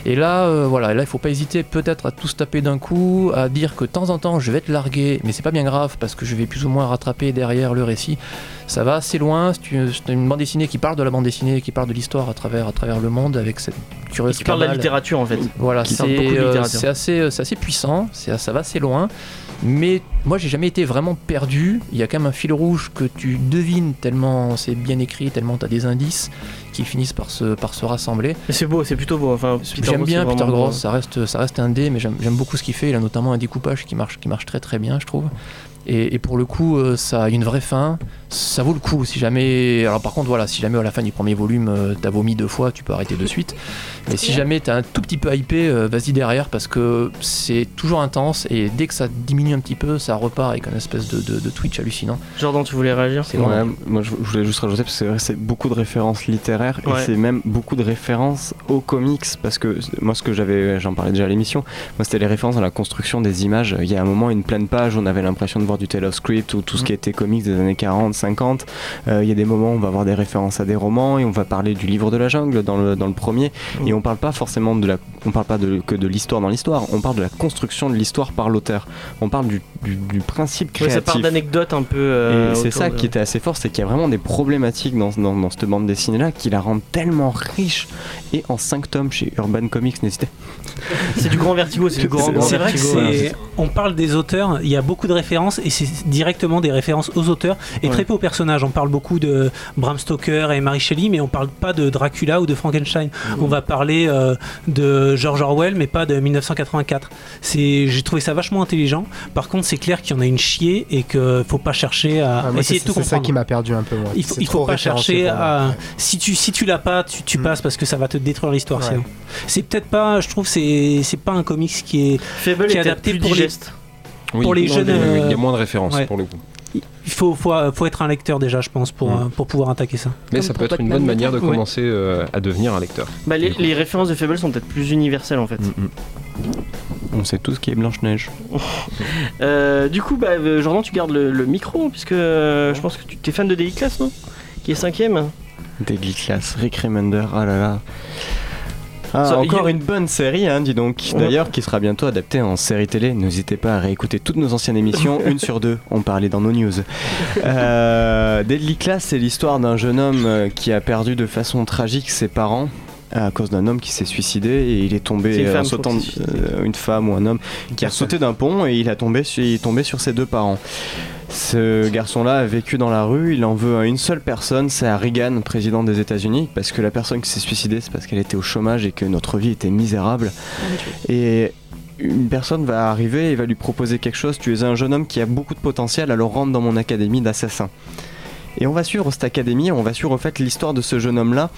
Et là, euh, voilà, là, il faut pas hésiter peut-être à tout se taper d'un coup, à dire que de temps en temps, je vais te larguer, mais c'est pas bien grave parce que je vais plus ou moins rattraper derrière le récit. Ça va assez loin. C'est une bande dessinée qui parle de la bande dessinée, qui parle de l'histoire à travers, à travers le monde avec cette curieuse. Qui parle de la littérature en fait. Voilà, c'est, euh, c'est, assez, c'est assez puissant, c'est, ça va assez loin. Mais moi j'ai jamais été vraiment perdu. Il y a quand même un fil rouge que tu devines tellement c'est bien écrit, tellement t'as des indices qui finissent par se, par se rassembler. Et c'est beau, c'est plutôt beau. Enfin, Peter j'aime Gross, bien Peter Grosz, ça reste, ça reste un dé, mais j'aime, j'aime beaucoup ce qu'il fait. Il a notamment un découpage qui marche, qui marche très très bien, je trouve. Et, et pour le coup, euh, ça a une vraie fin. Ça vaut le coup. Si jamais, alors par contre, voilà, si jamais à la fin du premier volume, euh, t'as vomi deux fois, tu peux arrêter de suite. Mais si jamais t'as un tout petit peu hypé, euh, vas-y derrière parce que c'est toujours intense et dès que ça diminue un petit peu, ça repart avec un espèce de, de, de twitch hallucinant. Jordan, tu voulais réagir? C'est ouais, ouais. Moi, je voulais juste rajouter parce que c'est vrai, c'est beaucoup de références littéraires et ouais. c'est même beaucoup de références aux comics parce que moi, ce que j'avais, j'en parlais déjà à l'émission, moi, c'était les références à la construction des images. Il y a un moment, une pleine page, on avait l'impression de voir du Tale of Script ou tout ce qui était comics des années quarante, cinquante. Il euh, y a des moments où on va avoir des références à des romans et on va parler du livre de la jungle dans le, dans le premier et on parle pas forcément de la, on parle pas de, que de l'histoire dans l'histoire, on parle de la construction de l'histoire par l'auteur, on parle du, du, du principe créatif. Ouais, ça part d'anecdotes un peu euh, et c'est ça de... qui était assez fort, c'est qu'il y a vraiment des problématiques dans, dans, dans cette bande dessinée là qui la rendent tellement riche et en cinq tomes chez Urban Comics, n'hésitez. C'est du grand Vertigo, c'est du grand, c'est, grand c'est Vertigo. C'est vrai que c'est, hein. On parle des auteurs, il y a beaucoup de références et c'est directement des références aux auteurs et ouais. très peu aux personnages. On parle beaucoup de Bram Stoker et Mary Shelley, mais on parle pas de Dracula ou de Frankenstein. Mmh. On va parler euh, de George Orwell, mais pas de dix-neuf cent quatre-vingt-quatre. C'est, j'ai trouvé ça vachement intelligent. Par contre, c'est clair qu'il y en a une chier et qu'il faut pas chercher à ah, moi, essayer de tout comprendre. C'est ça qui m'a perdu un peu. Moi. Il faut, il faut pas chercher à. Ouais. Si tu si tu l'as pas, tu, tu mmh. passes parce que ça va te détruire l'histoire. Ouais. C'est, c'est peut-être pas. Je trouve c'est Et c'est pas un comics qui est, qui est adapté pour les, pour oui, les jeunes. Il y a moins de références ouais. pour le coup. Il faut, faut, faut être un lecteur déjà, je pense, pour, mmh. pour pouvoir attaquer ça. Mais comme ça peut être une bonne manière de ouais. commencer euh, à devenir un lecteur. Bah, les, les références de Fables sont peut-être plus universelles en fait. Mmh. On sait tout ce qui est Blanche-Neige. euh, du coup, bah, Jordan, tu gardes le, le micro, puisque euh, je pense que tu es fan de Daily Class, non ? Qui est cinquième ? Daily Class, Rick Remender, oh là là. Ah, ça, encore a... une bonne série, hein, dis donc. Ouais. D'ailleurs, qui sera bientôt adaptée en série télé. N'hésitez pas à réécouter toutes nos anciennes émissions, une sur deux, on parlait dans nos news. Euh, Deadly Class, c'est l'histoire d'un jeune homme qui a perdu de façon tragique ses parents à cause d'un homme qui s'est suicidé, et il est tombé en sautant, euh, une femme ou un homme qui a sauté d'un pont, et il a tombé, il est tombé sur ses deux parents. Ce garçon-là a vécu dans la rue, il en veut à une seule personne, c'est à Reagan, président des États-Unis, parce que la personne qui s'est suicidée, c'est parce qu'elle était au chômage et que notre vie était misérable. Et une personne va arriver et va lui proposer quelque chose: tu es un jeune homme qui a beaucoup de potentiel, alors rentre dans mon académie d'assassins. Et on va suivre cette académie, on va suivre en fait l'histoire de ce jeune homme-là,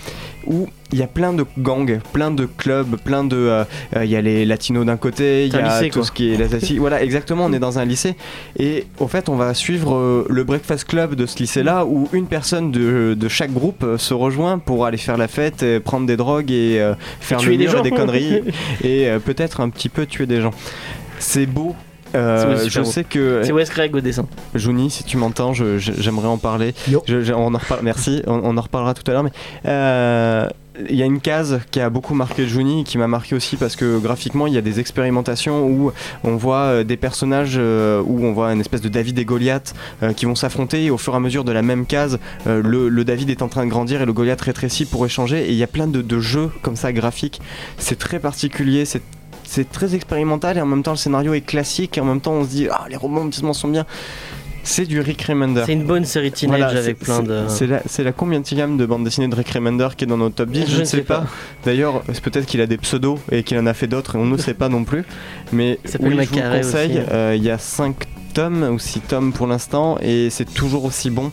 où il y a plein de gangs, plein de clubs, plein de... Euh, il y a les latinos d'un côté, il y a lycée, tout quoi. Ce qui est... La... Voilà, exactement, on est dans un lycée. Et en fait, on va suivre euh, le breakfast club de ce lycée-là, où une personne de, de chaque groupe euh, se rejoint pour aller faire la fête, euh, prendre des drogues et euh, faire le mur et des conneries, et euh, peut-être un petit peu tuer des gens. C'est beau. Euh, c'est je sais beau. Que c'est Wes Craig au dessin. Jouni, si tu m'entends, je, je, j'aimerais en parler. Je, je, on en reparle, merci. On, on en reparlera tout à l'heure. Mais il euh, y a une case qui a beaucoup marqué Jouni, qui m'a marqué aussi parce que graphiquement, il y a des expérimentations où on voit des personnages, euh, où on voit une espèce de David et Goliath euh, qui vont s'affronter, et au fur et à mesure de la même case, euh, le, le David est en train de grandir et le Goliath rétrécit pour échanger. Et il y a plein de, de jeux comme ça graphiques. C'est très particulier. C'est C'est très expérimental, et en même temps le scénario est classique, et en même temps on se dit ah les rebondissements sont bien. C'est du Rick Remender. C'est une bonne série teenage, voilà, avec plein de... C'est la, c'est la combien de gamme de bande dessinée de Rick Remender qui est dans notre top dix, je, je ne sais pas. pas. D'ailleurs, c'est peut-être qu'il a des pseudos et qu'il en a fait d'autres, et on ne sait pas non plus. Mais oui, je vous le conseille, il euh, y a cinq tomes ou six tomes pour l'instant, et c'est toujours aussi bon.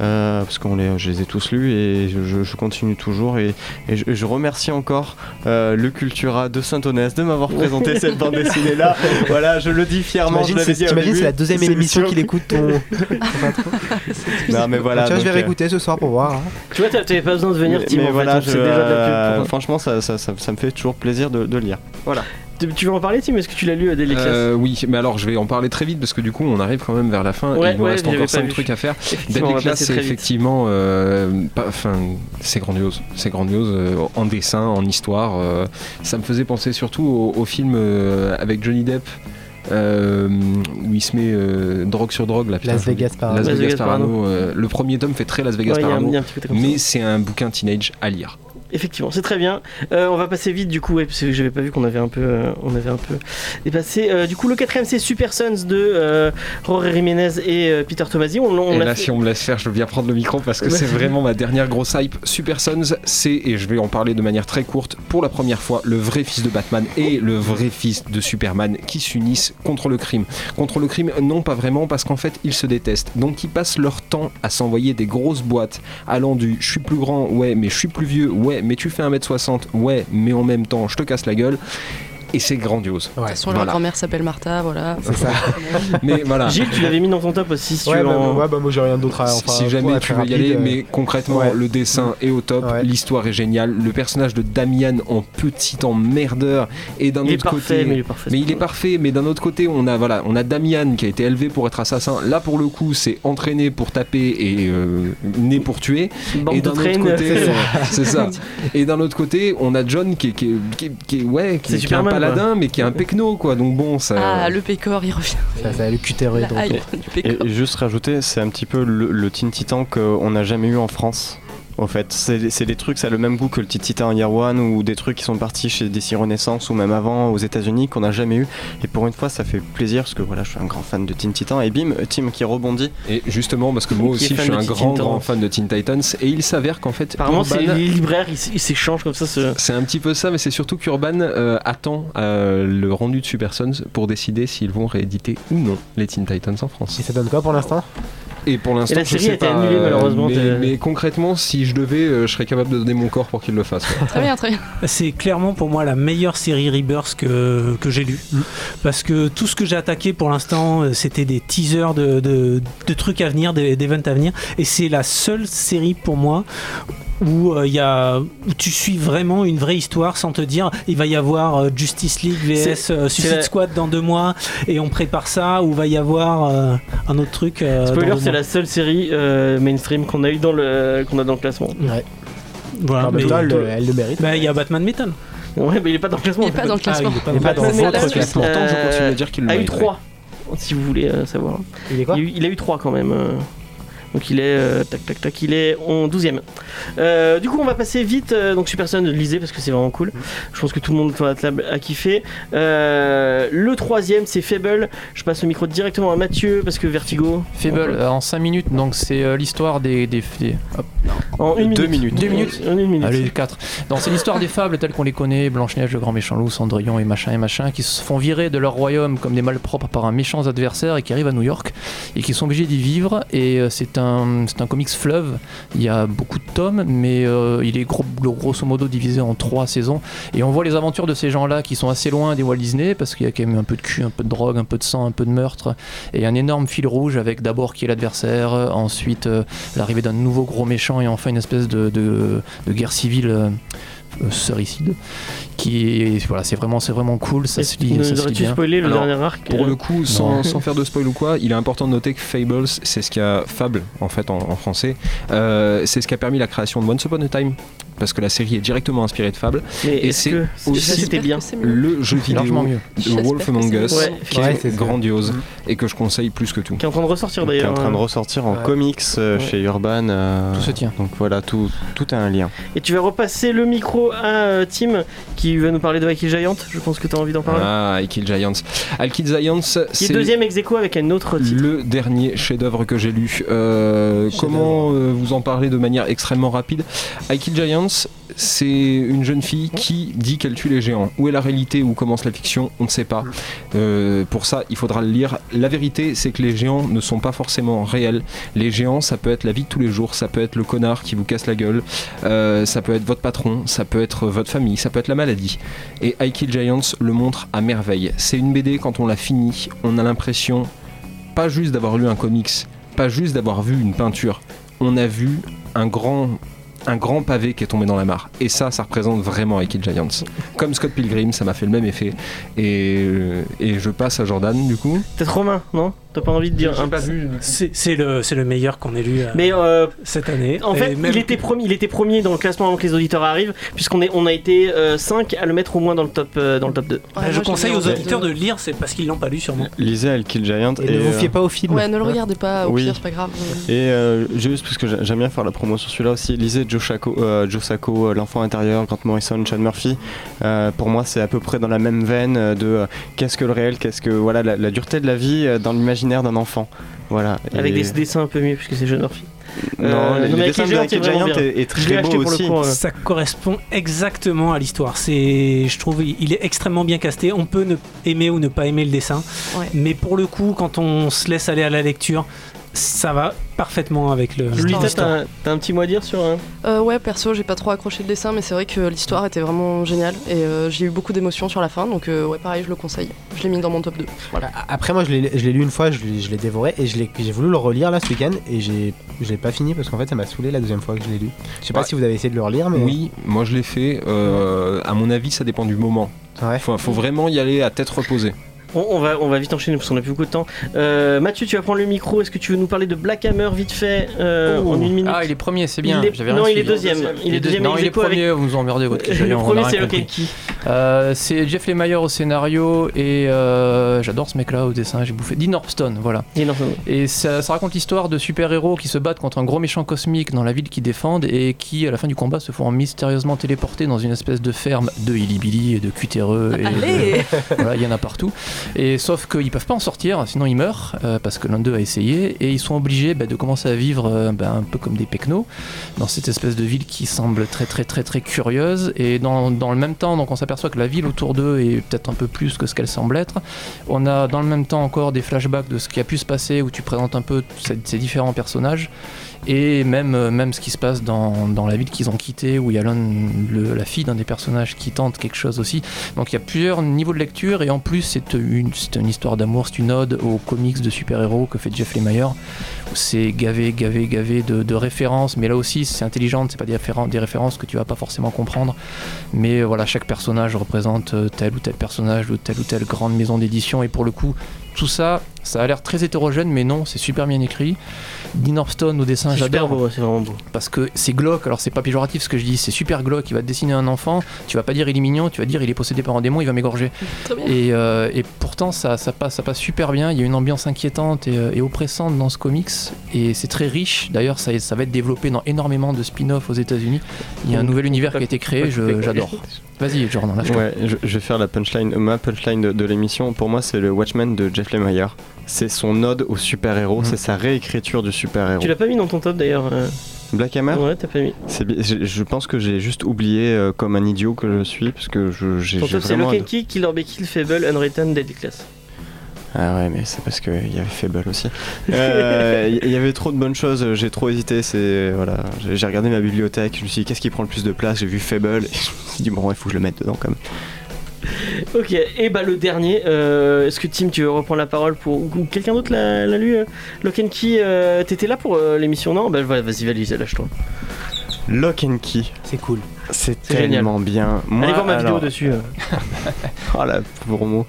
Euh, parce que je les ai tous lus, et je, je continue toujours, et, et je, je remercie encore euh, le Cultura de Saint-Onès de m'avoir présenté cette bande dessinée là. Voilà, je le dis fièrement. T'imagines, je c'est, dit t'imagines c'est la deuxième c'est émission qu'il écoute ton... Non mais voilà, tu vois, je vais réécouter ce soir pour voir, hein. Tu vois, t'avais pas besoin de venir, Tim, mais voilà, fait, je, euh, franchement ça, ça, ça, ça me fait toujours plaisir de, de lire. Voilà. Tu veux en parler, Tim ? Est-ce que tu l'as lu à Daily Class ? euh, Oui, mais alors je vais en parler très vite parce que du coup on arrive quand même vers la fin, ouais, et il nous ouais, reste encore cinq trucs à faire. Daily Class, c'est effectivement, euh, pas, c'est grandiose, c'est grandiose euh, en dessin, en histoire. Euh, ça me faisait penser surtout au, au film euh, avec Johnny Depp. Euh, où il se met euh, drogue sur drogue là, putain, Las Vegas Parano, Las Vegas Las Vegas Parano euh, le premier tome fait très Las Vegas ouais, Parano, mais c'est un bouquin teenage à lire. Effectivement, c'est très bien. Euh, on va passer vite du coup, ouais, parce que j'avais pas vu qu'on avait un peu, euh, on avait un peu dépassé. Euh, du coup, le quatrième, c'est Super Sons de euh, Rory Jiménez et euh, Peter Tomasi. On, on et là, fait... si on me laisse faire, je veux bien prendre le micro parce que c'est vraiment ma dernière grosse hype. Super Sons, c'est, et je vais en parler de manière très courte, pour la première fois, le vrai fils de Batman et le vrai fils de Superman qui s'unissent contre le crime. Contre le crime, non pas vraiment, parce qu'en fait, ils se détestent. Donc, ils passent leur temps à s'envoyer des grosses boîtes allant du « je suis plus grand, ouais, mais je suis plus vieux, ouais, mais tu fais un mètre soixante, ouais, mais en même temps je te casse la gueule », et c'est grandiose. Ouais. De toute façon, voilà, leur grand-mère s'appelle Martha, voilà. C'est ça. Mais voilà. Gilles, tu l'avais mis dans ton top aussi. Si ouais, tu bah, en... ouais, bah moi j'ai rien d'autre à enfin, si jamais tu veux y aller, euh... mais concrètement, ouais, le dessin ouais. est au top, ouais. l'histoire est géniale, le personnage de Damian en petit emmerdeur, et d'un il autre parfait, côté, mais il est parfait. Mais il est parfait, mais d'un autre côté, on a voilà, on a Damian qui a été élevé pour être assassin. Là, pour le coup, c'est entraîné pour taper et euh, né pour tuer. Bande et d'un autre traîne, côté, c'est ça. c'est ça. Et d'un autre côté, on a John qui est qui est qui est ouais qui est Paladin, mais qui est un pecno, quoi. Donc bon, ça. Ah, le pécor, il revient. Ça, ça, le cutéro est de retour. Et, et juste rajouter, c'est un petit peu le, le Teen Titan qu'on n'a jamais eu en France. En fait, c'est, c'est des trucs, ça a le même goût que le Teen Titan Year One, ou des trucs qui sont partis chez D C Renaissance ou même avant aux États-Unis qu'on n'a jamais eu. Et pour une fois, ça fait plaisir parce que voilà, je suis un grand fan de Teen Titan. Et bim, Tim qui rebondit. Et justement, parce que moi aussi, je suis un grand, grand fan de Teen Titans. Et il s'avère qu'en fait, apparemment, Urban, c'est les libraires, ils, ils s'échangent comme ça. C'est... c'est un petit peu ça, mais c'est surtout qu'Urban euh, attend euh, le rendu de Super Sons pour décider s'ils vont rééditer ou non les Teen Titans en France. Et ça donne quoi pour l'instant ? et pour l'instant et la série je sais a été pas, annulée malheureusement. Mais, mais concrètement, si je devais, je serais capable de donner mon corps pour qu'il le fasse. Très bien, très bien. C'est clairement pour moi la meilleure série Rebirth que que j'ai lue, parce que tout ce que j'ai attaqué pour l'instant, c'était des teasers de de, de trucs à venir, d'événements à venir, et c'est la seule série pour moi où il euh, y a où tu suis vraiment une vraie histoire sans te dire il va y avoir euh, Justice League V S euh, Suicide Squad dans deux mois et on prépare ça, ou va y avoir euh, un autre truc. Euh, Spoiler, c'est mois. La seule série euh, mainstream qu'on a eu dans le qu'on a dans le classement. Ouais. Voilà, mais Metal, euh, elle le mérite. Bah il y a Batman Metal. Ouais, mais il est pas dans le classement. Il est pas dans le classement. Ah, il est pas dans votre classement. Pourtant, je continue à dire qu'il le mérite. Il a eu trois, si vous voulez euh, savoir. Il est quoi ? Il, il a eu trois quand même. Euh... Donc il est euh, tac tac tac, il est en douzième. Euh, du coup on va passer vite. Euh, donc Superson, lisez parce que c'est vraiment cool. Je pense que tout le monde a kiffé. Euh, le troisième c'est Fables. Je passe le micro directement à Mathieu parce que Vertigo. Fables euh, en cinq minutes. Donc c'est euh, l'histoire des, des, des hop. En une deux minute. minutes. Deux minutes. En une minute. Allez quatre. Donc c'est l'histoire des fables telles qu'on les connaît. Blanche-Neige, le grand méchant loup, Cendrillon et machin et machin, qui se font virer de leur royaume comme des malpropres par un méchant adversaire et qui arrivent à New York et qui sont obligés d'y vivre. Et euh, c'est Un, c'est un comics fleuve, il y a beaucoup de tomes, mais euh, il est gros, grosso modo divisé en trois saisons, et on voit les aventures de ces gens-là qui sont assez loin des Walt Disney, parce qu'il y a quand même un peu de cul, un peu de drogue, un peu de sang, un peu de meurtre, et un énorme fil rouge avec d'abord qui est l'adversaire, ensuite euh, l'arrivée d'un nouveau gros méchant, et enfin une espèce de, de, de guerre civile euh, euh, sericide. Qui voilà, c'est vraiment c'est vraiment cool, ça se lit, ça se lit bien. Spoiler le Alors, dernier arc pour euh... le coup, sans, sans faire de spoil ou quoi, il est important de noter que Fables, c'est ce qui a Fable en fait en, en français, euh, c'est ce qui a permis la création de Once Upon a Time, parce que la série est directement inspirée de Fable. Mais et c'est que aussi c'était bien le jeu vidéo de Wolf Among Us, ouais, qui ouais, est, est grandiose et que je conseille plus que tout. Qui est en train de ressortir d'ailleurs. Qui est en train de ressortir en ouais. comics euh, ouais. chez Urban. Euh, tout se tient. Donc voilà, tout tout a un lien. Et tu vas repasser le micro à Tim qui Il va nous parler de I Kill Giants, je pense que tu as envie d'en parler. Ah, I Kill Giants. I Kill Giants, c'est. Qui est deuxième ex aequo avec un autre titre. Le dernier chef-d'œuvre que j'ai lu. Euh, comment euh, vous en parler de manière extrêmement rapide ? I Kill Giants, c'est une jeune fille qui dit qu'elle tue les géants. Où est la réalité, où commence la fiction, on ne sait pas. Euh, pour ça, il faudra le lire. La vérité, c'est que les géants ne sont pas forcément réels. Les géants, ça peut être la vie de tous les jours, ça peut être le connard qui vous casse la gueule, euh, ça peut être votre patron, ça peut être votre famille, ça peut être la maladie. Et I Kill Giants le montre à merveille. C'est une B D, quand on l'a finie, on a l'impression pas juste d'avoir lu un comics, pas juste d'avoir vu une peinture, on a vu un grand, un grand pavé qui est tombé dans la mare. Et ça, ça représente vraiment I Kill Giants. Comme Scott Pilgrim, ça m'a fait le même effet. Et, et je passe à Jordan du coup. Peut-être Romain, non ? T'as pas envie de dire un... c'est, c'est, le, c'est le meilleur qu'on ait lu euh, mais euh, cette année. En fait, même... il, était promis, il était premier dans le classement avant que les auditeurs arrivent, puisqu'on est, on a été cinq euh, à le mettre au moins dans le top, euh, dans le top deux. Ouais, bah, je, je conseille aux auditeurs de lire, c'est parce qu'ils l'ont pas lu sûrement. Lisez I Kill Giant. Et, et ne vous fiez pas au film. Ouais, ne le regardez pas, au oui. pire, c'est pas grave. Et euh, juste, parce que j'aime bien faire la promo sur celui-là aussi, lisez Joe Sacco, euh, Joe Sacco euh, L'Enfant Intérieur, Grant Morrison, Sean Murphy. Euh, pour moi, c'est à peu près dans la même veine de euh, qu'est-ce que le réel, qu'est-ce que voilà, la, la dureté de la vie euh, dans l'imaginaire d'un enfant, voilà. Avec et... des dessins un peu mieux puisque c'est jeune Murphy. Non, euh, le dessin de Giant, Giant est, est très beau aussi. Cours, euh... Ça correspond exactement à l'histoire. C'est, je trouve, il est extrêmement bien casté. On peut ne aimer ou ne pas aimer le dessin, ouais. mais pour le coup, quand on se laisse aller à la lecture, ça va parfaitement avec le. Lolita, t'as, t'as un petit mot à dire sur. Hein euh, ouais, perso, j'ai pas trop accroché le dessin, mais c'est vrai que l'histoire était vraiment géniale et euh, j'ai eu beaucoup d'émotions sur la fin, donc euh, ouais, pareil, je le conseille. Je l'ai mis dans mon top deux. Voilà. Après, moi, je l'ai, je l'ai lu une fois, je l'ai, je l'ai dévoré et je l'ai, j'ai voulu le relire là ce week-end et j'ai, je l'ai pas fini parce qu'en fait, ça m'a saoulé la deuxième fois que je l'ai lu. Je sais ouais. pas si vous avez essayé de le relire, mais. Oui, moi, je l'ai fait. Euh, à mon avis, ça dépend du moment. Ouais. Faut, faut vraiment y aller à tête reposée. On, on, va, on va vite enchaîner parce qu'on n'a plus beaucoup de temps. Euh, Mathieu, tu vas prendre le micro. Est-ce que tu veux nous parler de Black Hammer vite fait euh, oh. en une minute ? Ah, il est premier, c'est bien. Il est... J'avais non, il est deuxième. Il est deuxième. Non, il est premier. Avec... Vous emmerdez votre question. Le premier, c'est Lock and Key. Euh, c'est Jeff Lemire au scénario et euh, j'adore ce mec-là au dessin. J'ai bouffé. Dean Ormston, voilà. Dean Ormston. Et ça, ça raconte l'histoire de super-héros qui se battent contre un gros méchant cosmique dans la ville qu'ils défendent et qui, à la fin du combat, se font mystérieusement téléporter dans une espèce de ferme de hillbilly et de cutéreux. Allez ! Voilà, il y en a partout. Et sauf qu'ils peuvent pas en sortir, sinon ils meurent, euh, parce que l'un d'eux a essayé, et ils sont obligés bah, de commencer à vivre euh, bah, un peu comme des pecnos, dans cette espèce de ville qui semble très très très très curieuse, et dans, dans le même temps, donc on s'aperçoit que la ville autour d'eux est peut-être un peu plus que ce qu'elle semble être. On a dans le même temps encore des flashbacks de ce qui a pu se passer, où tu présentes un peu ces, ces différents personnages, et même, même ce qui se passe dans, dans la ville qu'ils ont quittée, où il y a l'un, le, la fille d'un des personnages qui tente quelque chose aussi. Donc il y a plusieurs niveaux de lecture, et en plus c'est une, c'est une histoire d'amour, c'est une ode aux comics de super-héros que fait Jeff Lemire, où c'est gavé, gavé, gavé de, de références, mais là aussi c'est intelligent, c'est pas des, référen- des références que tu vas pas forcément comprendre, mais voilà, chaque personnage représente tel ou tel personnage, ou telle ou telle grande maison d'édition, et pour le coup, tout ça, ça a l'air très hétérogène, mais non, c'est super bien écrit. Dean Orpston au dessin, c'est j'adore. Beau, c'est vraiment beau. Parce que c'est glauque, alors c'est pas péjoratif ce que je dis, c'est super glauque. Il va te dessiner un enfant, tu vas pas dire il est mignon, tu vas dire il est possédé par un démon, il va m'égorger. Et, euh, et pourtant, ça, ça, passe, ça passe super bien. Il y a une ambiance inquiétante et, et oppressante dans ce comics, et c'est très riche. D'ailleurs, ça, ça va être développé dans énormément de spin-offs aux États-Unis. Il y a un nouvel univers qui a été créé, je, j'adore. Vas-y, Jordan, lâche-toi. Ouais, je, je vais faire la punchline, ma punchline de, de l'émission. Pour moi, c'est le Watchmen de Jeff Lemire. C'est son ode au super-héros, mmh. c'est sa réécriture du super-héros. Tu l'as pas mis dans ton top d'ailleurs euh... Black Hammer ? Ouais, t'as pas mis. C'est, je, je pense que j'ai juste oublié euh, comme un idiot que je suis, parce que je, j'ai, ton j'ai top vraiment... Ton top c'est Lock and Key, Kill or Be Killed, Fables, Unwritten, Deadly Class. Ah ouais, mais c'est parce qu'il y avait Fables aussi. Il euh, y, y avait trop de bonnes choses, j'ai trop hésité, c'est... Voilà, j'ai, j'ai regardé ma bibliothèque, je me suis dit qu'est-ce qui prend le plus de place, j'ai vu Fables, et je me suis dit bon, il faut que je le mette dedans quand même. Ok, et bah le dernier, euh, est-ce que Tim tu veux reprendre la parole pour... Ou quelqu'un d'autre l'a, l'a lu euh, Lock and Key, euh, t'étais là pour euh, l'émission, non ? Bah vas-y, valise, lâche-toi. Lock and Key. C'est cool. C'est, c'est tellement génial. Bien. Moi, allez voir ma alors... vidéo dessus. Euh. Oh la pauvre mot.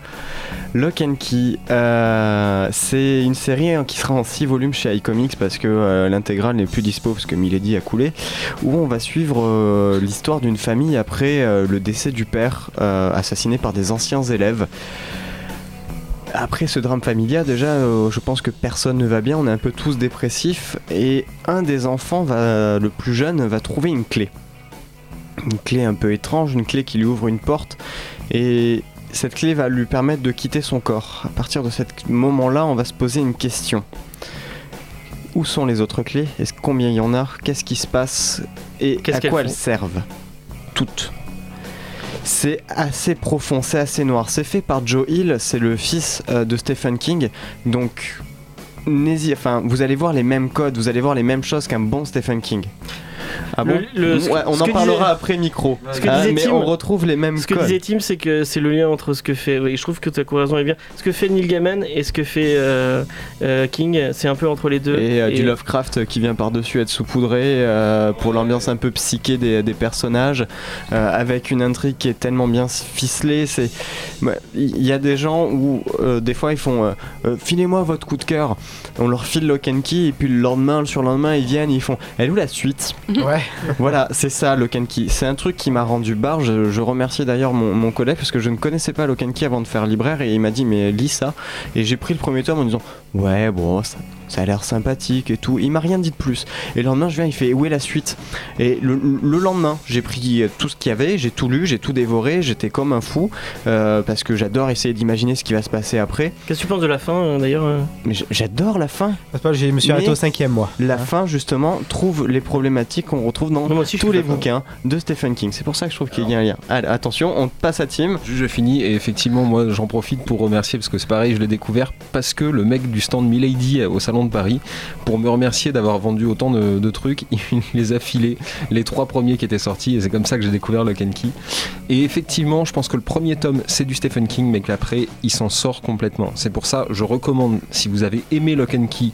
Lock and Key, euh, c'est une série hein, qui sera en six volumes chez iComics parce que euh, l'intégrale n'est plus dispo parce que Milady a coulé, où on va suivre euh, l'histoire d'une famille après euh, le décès du père euh, assassiné par des anciens élèves. Après ce drame familial, déjà, euh, je pense que personne ne va bien, on est un peu tous dépressifs, et un des enfants, va, le plus jeune, va trouver une clé. Une clé un peu étrange, une clé qui lui ouvre une porte, et cette clé va lui permettre de quitter son corps. À partir de ce moment-là, on va se poser une question. Où sont les autres clés ? Est-ce combien il y en a ? Qu'est-ce qui se passe ? Et qu'est-ce à quoi elles servent ? Toutes. C'est assez profond, c'est assez noir. C'est fait par Joe Hill, c'est le fils euh, de Stephen King. Donc, n'hésitez, enfin, vous allez voir les mêmes codes, vous allez voir les mêmes choses qu'un bon Stephen King. Ah bon ? Le, le, ouais, on en parlera disait, après micro. Ce que hein, disait mais Tim, on retrouve les mêmes codes. Ce que codes. disait Tim, c'est que c'est le lien entre ce que fait. Oui, je trouve que ta comparaison est bien. Ce que fait Neil Gaiman et ce que fait euh, euh, King, c'est un peu entre les deux. Et, euh, et... du Lovecraft qui vient par-dessus être saupoudré euh, pour l'ambiance un peu psychée des, des personnages, euh, avec une intrigue qui est tellement bien ficelée. C'est, bah, y a des gens où euh, des fois ils font euh, euh, filez-moi votre coup de cœur. On leur file Lock and Key et puis le lendemain, le surlendemain, ils viennent, ils font. Elle est où la suite ? Ouais. Voilà, c'est ça Lock and Key. C'est un truc qui m'a rendu barre. Je, je remercie d'ailleurs mon, mon collègue parce que je ne connaissais pas Lock and Key avant de faire libraire et il m'a dit mais lis ça. Et j'ai pris le premier tome en disant ouais bon ça, ça a l'air sympathique et tout. Il m'a rien dit de plus. Et le lendemain je viens il fait où est la suite ? Et le, le lendemain j'ai pris tout ce qu'il y avait, j'ai tout lu, j'ai tout dévoré, j'étais comme un fou euh, parce que j'adore essayer d'imaginer ce qui va se passer après. Qu'est-ce que tu penses de la fin euh, d'ailleurs euh... Mais j'adore la fin. Je me suis arrêté au cinquième moi. La hein. fin justement trouve les problématiques qu'on retrouve dans aussi, tous les bouquins de Stephen King. C'est pour ça que je trouve qu'il y a un lien. Allez, attention, on passe à Tim. Je finis et effectivement, moi, j'en profite pour remercier parce que c'est pareil, je l'ai découvert parce que le mec du stand Milady au Salon de Paris, pour me remercier d'avoir vendu autant de, de trucs, il les a filés, les trois premiers qui étaient sortis et c'est comme ça que j'ai découvert Lock and Key. Et effectivement, je pense que le premier tome, c'est du Stephen King, mais qu'après, il s'en sort complètement. C'est pour ça, je recommande, si vous avez aimé Lock and Key,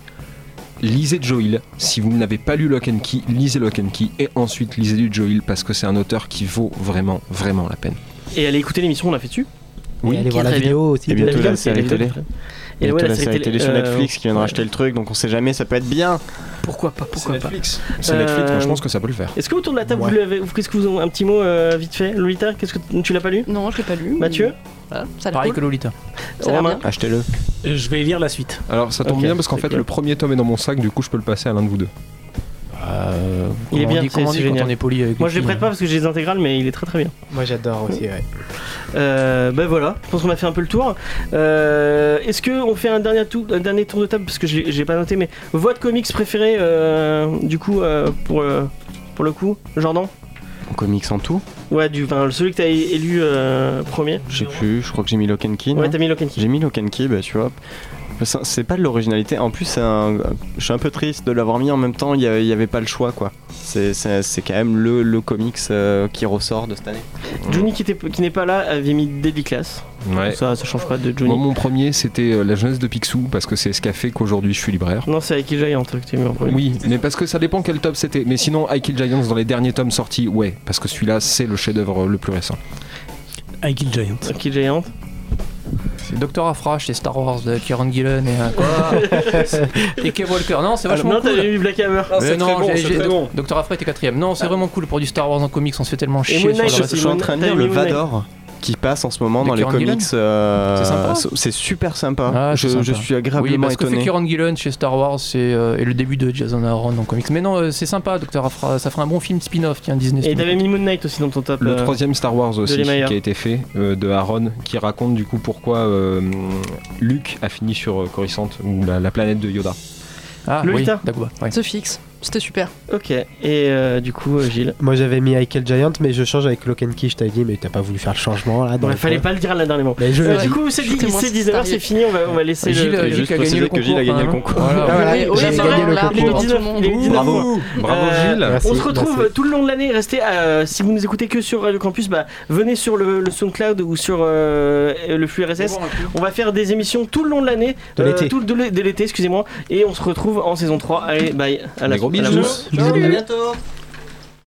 lisez Joe Hill. Si vous n'avez pas lu Lock and Key, lisez Lock and Key et ensuite lisez du Joe Hill parce que c'est un auteur qui vaut vraiment, vraiment la peine. Et allez écouter l'émission, on l'a fait dessus. Oui, et allez voir la vidéo bien. Aussi. Et bientôt la série télé. Et ouais, la série télé sur Netflix euh, qui viendra ouais. acheter le truc, donc on sait jamais, ça peut être bien. Pourquoi pas, pourquoi c'est pas Netflix. C'est euh, Netflix, moi je pense que ça peut le faire. Est-ce que autour de la table, ouais. vous l'avez, qu'est-ce que vous avez un petit mot euh, vite fait Lolita, qu'est-ce que tu l'as pas lu ? Non, je l'ai pas lu. Mathieu ? Voilà, ça pareil cool. que Lolita. Romain, achetez-le. Je vais lire la suite. Alors ça tombe okay, bien parce qu'en fait clair. Le premier tome est dans mon sac, du coup je peux le passer à l'un de vous deux. Euh, Euh, il est bien, dit, c'est, c'est génial. Quand on est poli avec moi, je les prête pas parce que j'ai des intégrales, mais il est très très bien. Moi, j'adore aussi. Ouais. Euh, ben bah, voilà, je pense qu'on a fait un peu le tour. Euh, est-ce que on fait un dernier tour, un dernier tour de table parce que j'ai, j'ai pas noté, mais votre comics préféré, euh, du coup, euh, pour euh, pour le coup, Jordan. En comics en tout. Ouais, du, enfin, celui que t'as élu euh, premier. Je sais plus, je crois que j'ai mis Lock and Key. Ouais, t'as mis Lock and Key. J'ai mis Lock and Key, bah tu vois. C'est pas de l'originalité, en plus un... je suis un peu triste de l'avoir mis, en même temps il n'y avait pas le choix quoi. C'est, c'est, c'est quand même le, le comics euh, qui ressort de cette année. Johnny qui, était, qui n'est pas là avait mis Deadly Class, ouais. ça, ça change pas de Johnny. Moi mon premier c'était La jeunesse de Picsou parce que c'est ce qu'a fait qu'aujourd'hui je suis libraire. Non c'est I Kill Giants que tu as mis en premier. Oui mais parce que ça dépend quel tome c'était, mais sinon I Kill Giants dans les derniers tomes sortis ouais, parce que celui-là c'est le chef-d'œuvre le plus récent. I Kill Giants. I Kill Giants. C'est Docteur Afra chez Star Wars de Kieron Gillen et euh, quoi et Kev Walker. Non, c'est vachement non, cool. Non, t'avais mis Black Hammer. Non, c'est non, très bon, j'ai, c'est j'ai, très bon. Docteur Afra était quatrième. Non, c'est ah. vraiment cool pour du Star Wars en comics. On se fait tellement chier. Sur Night, je, je suis en train de lire le Vador qui passe en ce moment de dans Kieron les comics. Euh, c'est sympa. C'est super sympa. Ah, je, sympa. Je suis agréablement étonné. Oui, parce étonné. que fait Kieron Gillen chez Star Wars c'est, euh, et le début de Jason Aaron en comics. Mais non, euh, c'est sympa, Docteur Afra. Ça fera un bon film spin-off, tiens, Disney. Et t'avais mis Moon Knight aussi dans ton top. Le troisième Star Wars aussi qui a été fait de Aaron, qui raconte du coup pourquoi euh, Luke a fini sur Coruscant ou la, la planète de Yoda. Ah le oui, Dagobah. Ouais. Se fixe. C'était super. Ok, et euh, du coup, euh, Gilles. Moi j'avais mis I Kill Giant, mais je change avec Lock and Key. Je t'avais dit, mais t'as pas voulu faire le changement là. Dans ouais, fallait pas le dire là dernièrement. Mais je euh, du coup, c'est dix heures, c'est fini. On va, on va laisser Gilles, le. Gilles a gagné le concours. Gilles a gagné le concours. Bravo, bravo Gilles. On se retrouve tout le long de l'année. Restez, si vous nous écoutez que sur Radio Campus, venez sur le SoundCloud ou sur le flux R S S. On va faire des émissions tout le long de l'année, tout de l'été, excusez-moi, et on se retrouve en saison trois. Allez, bye. À la gros. Bisous. Bisous. À bientôt.